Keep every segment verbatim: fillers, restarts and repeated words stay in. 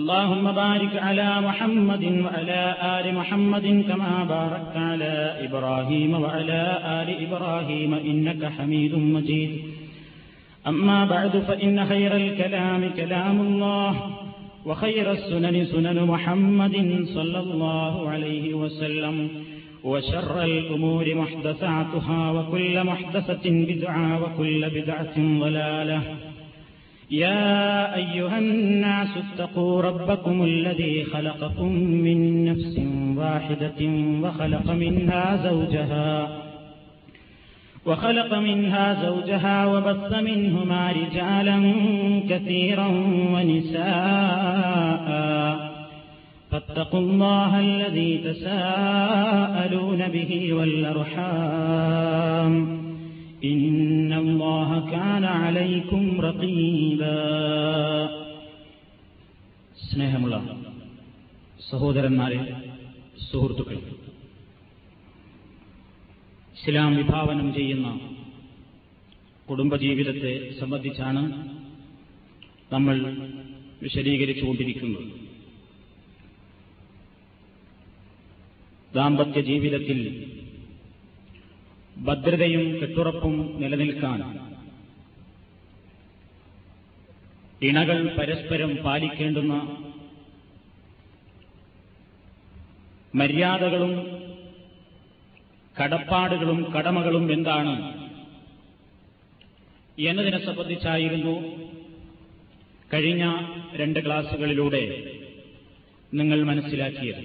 اللهم بارك على محمد وعلى آل محمد كما باركت على إبراهيم وعلى آل إبراهيم إنك حميد مجيد أما بعد فإن خير الكلام كلام الله وخير السنن سنن محمد صلى الله عليه وسلم وشر الأمور محدثاتها وكل محدثة بدعة وكل بدعة ضلالة يا أيها الناس اتقوا ربكم الذي خلقكم من نفس واحدة وخلق منها زوجها وخلق منها زوجها وبث منهما رجالا كثيرا ونساء فاتقوا الله الذي تساءلون به والأرحام إن الله كان عليكم رقيبا സ്നേഹമുള്ള സഹോദരന്മാരെ, സുഹൃത്തുക്കളെ, ഇസ്ലാം വിഭാവനം ചെയ്യുന്ന കുടുംബജീവിതത്തെ സംബന്ധിച്ചാണ് നമ്മൾ വിശദീകരിച്ചുകൊണ്ടിരിക്കുന്നത്. ദാമ്പത്യ ജീവിതത്തിൽ ഭദ്രതയും കെട്ടുറപ്പും നിലനിൽക്കാൻ ഇണകൾ പരസ്പരം പാലിക്കേണ്ടുന്ന മര്യാദകളും കടപ്പാടുകളും കടമകളും എന്താണ് എന്നതിനെ സംബന്ധിച്ചായിരുന്നു കഴിഞ്ഞ രണ്ട് ക്ലാസുകളിലൂടെ നിങ്ങൾ മനസ്സിലാക്കിയത്.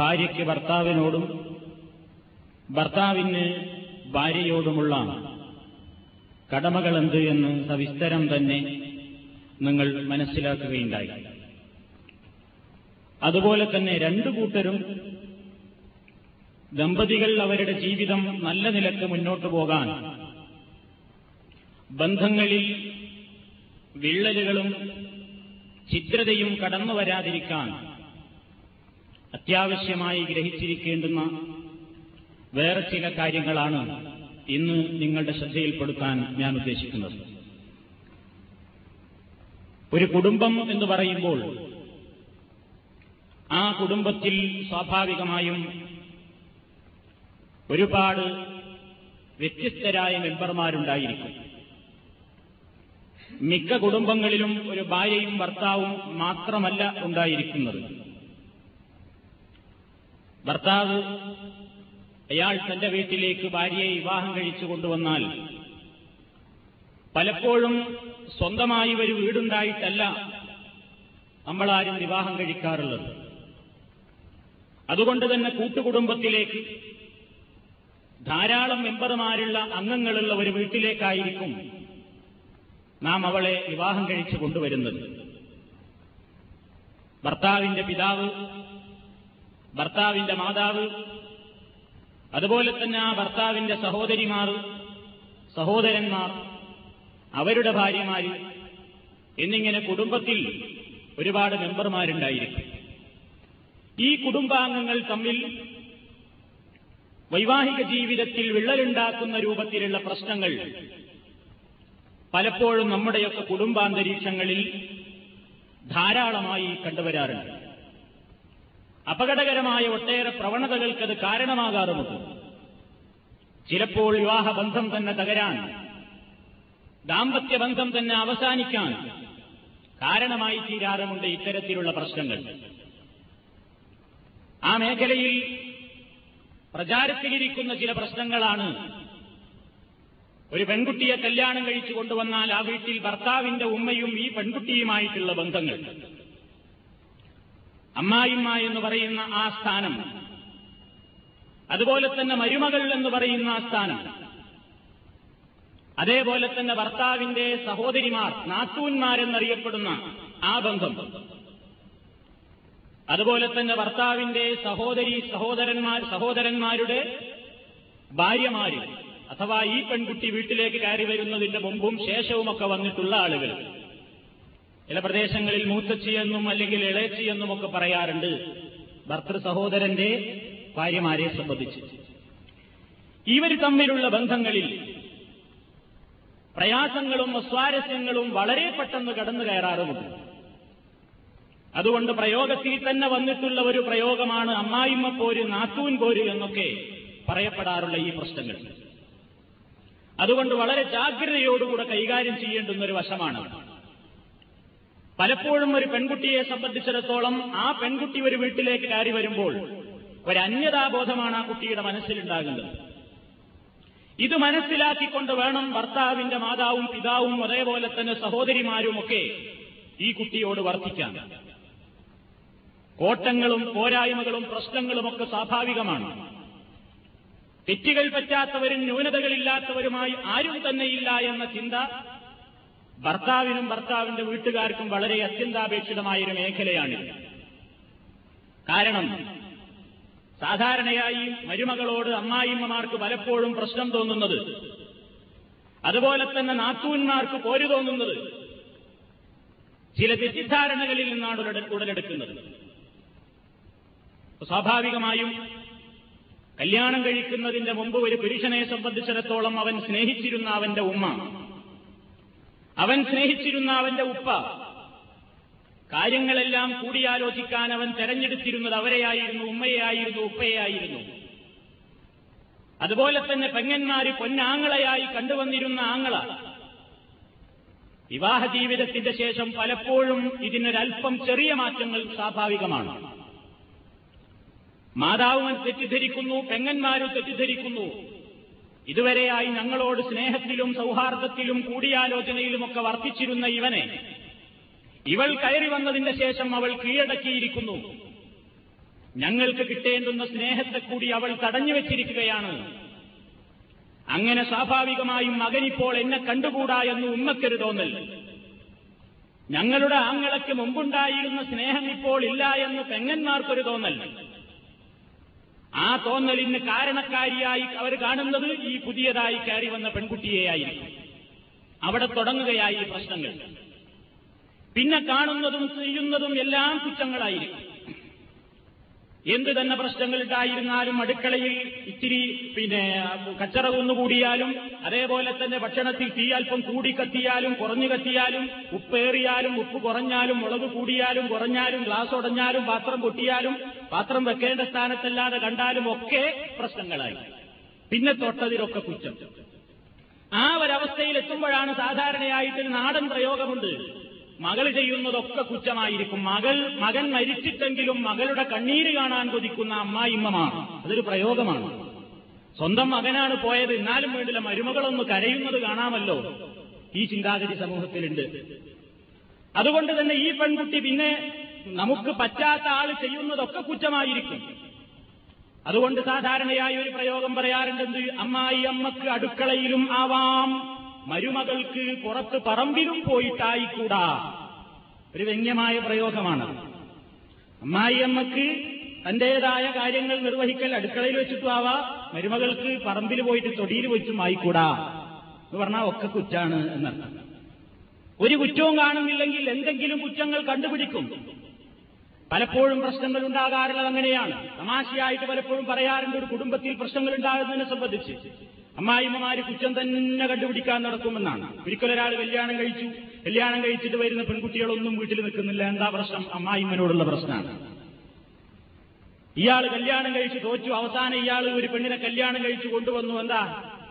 ഭാര്യയ്ക്ക് ഭർത്താവിനോടും ഭർത്താവിന് ഭാര്യയോടുമുള്ള കടമകളെന്ത് എന്ന് സവിസ്തരം തന്നെ നിങ്ങൾ മനസ്സിലാക്കുകയുണ്ടായി. അതുപോലെ തന്നെ രണ്ടു കൂട്ടരും ദമ്പതികൾ അവരുടെ ജീവിതം നല്ല നിലക്ക് മുന്നോട്ടു പോകാൻ ബന്ധങ്ങളിൽ വിള്ളലുകളും ഛിദ്രതയും കടന്നു വരാതിരിക്കാൻ അത്യാവശ്യമായി ഗ്രഹിച്ചിരിക്കേണ്ടുന്ന വേറെ ചില കാര്യങ്ങളാണ് ഇന്ന് നിങ്ങളുടെ ശ്രദ്ധയിൽപ്പെടുത്താൻ ഞാൻ ഉദ്ദേശിക്കുന്നത്. ഒരു കുടുംബം എന്ന് പറയുമ്പോൾ ആ കുടുംബത്തിൽ സ്വാഭാവികമായും ഒരുപാട് വ്യത്യസ്തരായ മെമ്പർമാരുണ്ടായിരിക്കും. മിക്ക കുടുംബങ്ങളിലും ഒരു ഭാര്യയും ഭർത്താവും മാത്രമല്ല ഉണ്ടായിരിക്കുന്നത്. ഭർത്താവ് അയാൾ തന്റെ വീട്ടിലേക്ക് ഭാര്യയെ വിവാഹം കഴിച്ചു കൊണ്ടുവന്നാൽ പലപ്പോഴും സ്വന്തമായി ഒരു വീടുണ്ടായിട്ടല്ല നമ്മളാരും വിവാഹം കഴിക്കാറുള്ളത്. അതുകൊണ്ട് തന്നെ കൂട്ടുകുടുംബത്തിലേക്ക് ധാരാളം മെമ്പർമാരുള്ള അംഗങ്ങളുള്ള ഒരു വീട്ടിലേക്കായിരിക്കും നാം അവളെ വിവാഹം കഴിച്ചു കൊണ്ടുവരുന്നത്. ഭർത്താവിന്റെ പിതാവ്, ഭർത്താവിന്റെ മാതാവ്, അതുപോലെ തന്നെ ആ ഭർത്താവിന്റെ സഹോദരിമാർ, സഹോദരന്മാർ, അവരുടെ ഭാര്യമാര് എന്നിങ്ങനെ കുടുംബത്തിൽ ഒരുപാട് മെമ്പർമാരുണ്ടായിരിക്കും. ഈ കുടുംബാംഗങ്ങൾ തമ്മിൽ വൈവാഹിക ജീവിതത്തിൽ വിള്ളലുണ്ടാക്കുന്ന രൂപത്തിലുള്ള പ്രശ്നങ്ങൾ പലപ്പോഴും നമ്മുടെയൊക്കെ കുടുംബാന്തരീക്ഷങ്ങളിൽ ധാരാളമായി കണ്ടുവരാറുണ്ട്. അപകടകരമായ ഒട്ടേറെ പ്രവണതകൾക്കത് കാരണമാകാറുമുണ്ട്. ചിലപ്പോൾ വിവാഹബന്ധം തന്നെ തകരാൻ, ദാമ്പത്യബന്ധം തന്നെ അവസാനിക്കാൻ കാരണമായി തീരാറുമുണ്ട് ഇത്തരത്തിലുള്ള പ്രശ്നങ്ങൾ. ആ മേഖലയിൽ പ്രചാരത്തിലിരിക്കുന്ന ചില പ്രശ്നങ്ങളാണ്. ഒരു പെൺകുട്ടിയെ കല്യാണം കഴിച്ചു കൊണ്ടുവന്നാൽ ആ വീട്ടിൽ ഭർത്താവിന്റെ ഉമ്മയും ഈ പെൺകുട്ടിയുമായിട്ടുള്ള ബന്ധങ്ങൾ, അമ്മായിമ്മ എന്ന് പറയുന്ന ആ സ്ഥാനം, അതുപോലെ തന്നെ മരുമകൾ എന്ന് പറയുന്ന ആ സ്ഥാനം, അതേപോലെ തന്നെ ഭർത്താവിന്റെ സഹോദരിമാർ, നാത്തൂന്മാരെന്നറിയപ്പെടുന്ന ആ ബന്ധം, അതുപോലെ തന്നെ ഭർത്താവിന്റെ സഹോദരി സഹോദരന്മാർ സഹോദരന്മാരുടെ ഭാര്യമാര്, അഥവാ ഈ പെൺകുട്ടി വീട്ടിലേക്ക് കയറി വരുന്നതിന്റെ മുമ്പും ശേഷവുമൊക്കെ വന്നിട്ടുള്ള ആളുകൾ. ചില പ്രദേശങ്ങളിൽ മൂത്തച്ചിയെന്നും അല്ലെങ്കിൽ ഇളയച്ചിയെന്നുമൊക്കെ പറയാറുണ്ട് ഭർത്തൃ സഹോദരന്റെ ഭാര്യമാരെ സംബന്ധിച്ച്. ഇവർ തമ്മിലുള്ള ബന്ധങ്ങളിൽ പ്രയാസങ്ങളും അസ്വാരസ്യങ്ങളും വളരെ പെട്ടെന്ന് കടന്നു കയറാറുമുണ്ട്. അതുകൊണ്ട് പ്രയോഗത്തിൽ തന്നെ വന്നിട്ടുള്ള ഒരു പ്രയോഗമാണ് അമ്മായിമ്മ പോര്, നാത്തൂൻ പോര് എന്നൊക്കെ പറയപ്പെടാറുള്ള ഈ പ്രശ്നങ്ങൾ. അതുകൊണ്ട് വളരെ ജാഗ്രതയോടുകൂടെ കൈകാര്യം ചെയ്യേണ്ടുന്ന ഒരു വശമാണ്. പലപ്പോഴും ഒരു പെൺകുട്ടിയെ സംബന്ധിച്ചിടത്തോളം ആ പെൺകുട്ടി ഒരു വീട്ടിലേക്ക് കയറി വരുമ്പോൾ ഒരു അന്യതാബോധമാണ് ആ കുട്ടിയുടെ മനസ്സിലുണ്ടാകുന്നത്. ഇത് മനസ്സിലാക്കിക്കൊണ്ട് വേണം ഭർത്താവിന്റെ മാതാവും പിതാവും അതേപോലെ തന്നെ സഹോദരിമാരുമൊക്കെ ഈ കുട്ടിയോട് വർത്തിക്കാൻ. കോട്ടങ്ങളും പോരായ്മകളും പ്രശ്നങ്ങളുമൊക്കെ സ്വാഭാവികമാണ്. തെറ്റുകൾ പറ്റാത്തവരും ന്യൂനതകളില്ലാത്തവരുമായി ആരും തന്നെയില്ല എന്ന ചിന്ത ഭർത്താവിനും ഭർത്താവിന്റെ വീട്ടുകാർക്കും വളരെ അത്യന്താപേക്ഷിതമായൊരു മേഖലയാണ്. കാരണം സാധാരണയായി മരുമകളോട് അമ്മായിമ്മമാർക്ക് പലപ്പോഴും പ്രശ്നം തോന്നുന്നത്, അതുപോലെ തന്നെ നാത്തൂന്മാർക്ക് പോര് തോന്നുന്നത് ചില തെറ്റിദ്ധാരണകളിൽ നിന്നാണ് ഉടലെടുക്കുന്നത്. സ്വാഭാവികമായും കല്യാണം കഴിക്കുന്നതിന്റെ മുമ്പ് ഒരു പുരുഷനെ സംബന്ധിച്ചിടത്തോളം അവൻ സ്നേഹിച്ചിരുന്ന അവന്റെ ഉമ്മ, അവൻ സ്നേഹിച്ചിരുന്ന അവന്റെ ഉപ്പ, കാര്യങ്ങളെല്ലാം കൂടിയാലോചിക്കാൻ അവൻ തെരഞ്ഞെടുത്തിരുന്നത് അവരെയായിരുന്നു, ഉമ്മയെയായിരുന്നു, ഉപ്പയെയായിരുന്നു. അതുപോലെ തന്നെ പെങ്ങന്മാര് പൊന്നാങ്ങളയായി കണ്ടുവന്നിരുന്ന ആങ്ങള വിവാഹ ജീവിതത്തിന്റെ ശേഷം പലപ്പോഴും ഇതിനൊരൽപ്പം ചെറിയ മാറ്റങ്ങൾ സ്വാഭാവികമാണ്. മാതാവും തെറ്റിദ്ധരിക്കുന്നു, പെങ്ങന്മാരും തെറ്റിദ്ധരിക്കുന്നു. ഇതുവരെയായി ഞങ്ങളോട് സ്നേഹത്തിലും സൗഹാർദ്ദത്തിലും കൂടിയാലോചനയിലുമൊക്കെ വർത്തിച്ചിരുന്ന ഇവനെ ഇവൾ കയറി വന്നതിന്റെ ശേഷം അവൾ കീഴടക്കിയിരിക്കുന്നു. ഞങ്ങൾക്ക് കിട്ടേണ്ടുന്ന സ്നേഹത്തെ കൂടി അവൾ തടഞ്ഞുവെച്ചിരിക്കുകയാണ്. അങ്ങനെ സ്വാഭാവികമായും മകനിപ്പോൾ എന്നെ കണ്ടുകൂടാ എന്ന് ഉമ്മക്കൊരു തോന്നൽ, ഞങ്ങളുടെ ആങ്ങളയ്ക്ക് മുമ്പുണ്ടായിരുന്ന സ്നേഹം ഇപ്പോൾ ഇല്ല എന്ന് പെങ്ങന്മാർക്കൊരു തോന്നൽ. ആ തോന്നലിന് കാരണക്കാരിയായി അവർ കാണുന്നത് ഈ പുതിയതായി കയറി വന്ന പെൺകുട്ടിയെയായിരിക്കും. അവിടെ തുടങ്ങുകയായി പ്രശ്നങ്ങൾ. പിന്നെ കാണുന്നതും ചെയ്യുന്നതും എല്ലാം കുറ്റങ്ങളായിരിക്കും. എന്ത് തന്നെ പ്രശ്നങ്ങൾ ഉണ്ടായിരുന്നാലും അടുക്കളയിൽ ഇത്തിരി പിന്നെ കച്ചറ ഒന്നുകൂടിയാലും, അതേപോലെ തന്നെ ഭക്ഷണത്തിൽ തീ അല്പം കൂടി കത്തിയാലും കുറഞ്ഞു കത്തിയാലും, ഉപ്പേറിയാലും ഉപ്പ് കുറഞ്ഞാലും, മുളക് കൂടിയാലും കുറഞ്ഞാലും, ഗ്ലാസ് ഉടഞ്ഞാലും, പാത്രം പൊട്ടിയാലും, പാത്രം വെക്കേണ്ട സ്ഥാനത്തല്ലാതെ കണ്ടാലും ഒക്കെ പ്രശ്നങ്ങളായി. പിന്നെ തൊട്ടതിലൊക്കെ കുറ്റം. ആ ഒരവസ്ഥയിലെത്തുമ്പോഴാണ് സാധാരണയായിട്ടൊരു നാടൻ പ്രയോഗമുണ്ട്, മകൾ ചെയ്യുന്നതൊക്കെ കുറ്റമായിരിക്കും. മകൾ മകൻ മരിച്ചിട്ടെങ്കിലും മകളുടെ കണ്ണീര് കാണാൻ കൊതിക്കുന്ന അമ്മായിമ്മമാണ്. അതൊരു പ്രയോഗമാണ്. സ്വന്തം മകനാണ് പോയത്, എന്നാലും വേണ്ടില്ല മരുമകളൊന്ന് കരയുന്നത് കാണാമല്ലോ. ഈ ചിന്താഗതി സമൂഹത്തിലുണ്ട്. അതുകൊണ്ട് തന്നെ ഈ പെൺകുട്ടി പിന്നെ നമുക്ക് പറ്റാത്ത ആൾ ചെയ്യുന്നതൊക്കെ കുറ്റമായിരിക്കും. അതുകൊണ്ട് സാധാരണയായി ഒരു പ്രയോഗം പറയാറുണ്ടെന്ന്, അമ്മായി അമ്മക്ക് അടുക്കളയിലും ആവാം, മരുമകൾക്ക് പുറത്ത് പറമ്പിലും പോയിട്ടായിക്കൂടാ. ഒരു വ്യംഗ്യമായ പ്രയോഗമാണ്. അമ്മായിയമ്മക്ക് തന്റേതായ കാര്യങ്ങൾ നിർവഹിക്കൽ അടുക്കളയിൽ വെച്ചിട്ടും ആവാം, മരുമകൾക്ക് പറമ്പിൽ പോയിട്ട് തൊടിയിൽ വെച്ചും ആയിക്കൂടാ എന്ന് പറഞ്ഞാൽ ഒക്കെ കുറ്റാണ് എന്നർത്ഥം. ഒരു കുറ്റവും കാണുന്നില്ലെങ്കിൽ എന്തെങ്കിലും കുറ്റങ്ങൾ കണ്ടുപിടിക്കും. പലപ്പോഴും പ്രശ്നങ്ങൾ ഉണ്ടാകാറുള്ളത് അങ്ങനെയാണ്. തമാശയായിട്ട് പലപ്പോഴും പറയാറുണ്ട് ഒരു കുടുംബത്തിൽ പ്രശ്നങ്ങൾ ഉണ്ടാകുന്നതിനെ സംബന്ധിച്ച് അമ്മായിമ്മമാര് കുറ്റം തന്നെ കണ്ടുപിടിക്കാൻ നടക്കുമെന്നാണ്. ഒരിക്കലൊരാൾ കല്യാണം കഴിച്ചു, കല്യാണം കഴിച്ചിട്ട് വരുന്ന പെൺകുട്ടികളൊന്നും വീട്ടിൽ നിൽക്കുന്നില്ല. എന്താ പ്രശ്നം? അമ്മായിമ്മനോടുള്ള പ്രശ്നമാണ്. ഇയാൾ കല്യാണം കഴിച്ച് തോറ്റു, അവസാനം ഇയാൾ ഒരു പെണ്ണിനെ കല്യാണം കഴിച്ചു കൊണ്ടുവന്നു. എന്താ?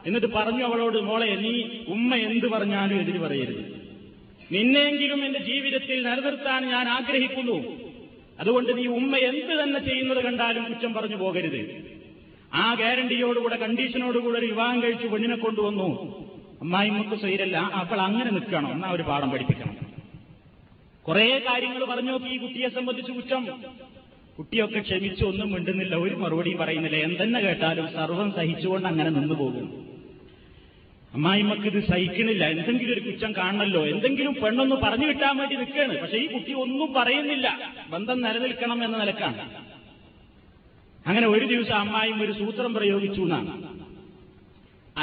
എന്നിട്ട് പറഞ്ഞു അവളോട്, മോളെ നീ ഉമ്മ എന്ത് പറഞ്ഞാലും എതിര് പറയരുത്, നിന്നെങ്കിലും എന്റെ ജീവിതത്തിൽ നിലനിർത്താൻ ഞാൻ ആഗ്രഹിക്കുന്നു, അതുകൊണ്ട് നീ ഉമ്മ എന്ത് തന്നെ ചെയ്യുന്നത് കണ്ടാലും കുറ്റം പറഞ്ഞു പോകരുത്. ആ ഗ്യാരണ്ടിയോടുകൂടെ കണ്ടീഷനോടുകൂടെ ഒരു വിവാഹം കഴിച്ചു പെണ്ണിനെ കൊണ്ടുവന്നു. അമ്മായിമ്മക്ക് സ്വൈരല്ല, അപ്പോൾ അങ്ങനെ നിൽക്കണം, എന്നാ ഒരു പാഠം പഠിപ്പിക്കണം. കുറെ കാര്യങ്ങൾ പറഞ്ഞു നോക്കി ഈ കുട്ടിയെ സംബന്ധിച്ച് കുറ്റം. കുട്ടിയൊക്കെ ക്ഷമിച്ചു, ഒന്നും മിണ്ടുന്നില്ല, ഒരു മറുപടിയും പറയുന്നില്ല. എന്തെന്നെ കേട്ടാലും സർവ്വം സഹിച്ചുകൊണ്ട് അങ്ങനെ നിന്നു പോകും. അമ്മായിമ്മക്ക് ഇത് സഹിക്കണില്ല, എന്തെങ്കിലും ഒരു കുറ്റം കാണണല്ലോ, എന്തെങ്കിലും പെണ്ണൊന്ന് പറഞ്ഞു കിട്ടാൻ വേണ്ടി നിൽക്കുകയാണ്. പക്ഷെ ഈ കുട്ടി ഒന്നും പറയുന്നില്ല, ബന്ധം നിലനിൽക്കണം എന്ന നിലക്കാണ്. അങ്ങനെ ഒരു ദിവസം അമ്മായിമ്മ ഒരു സൂത്രം പ്രയോഗിച്ചു എന്നാണ്.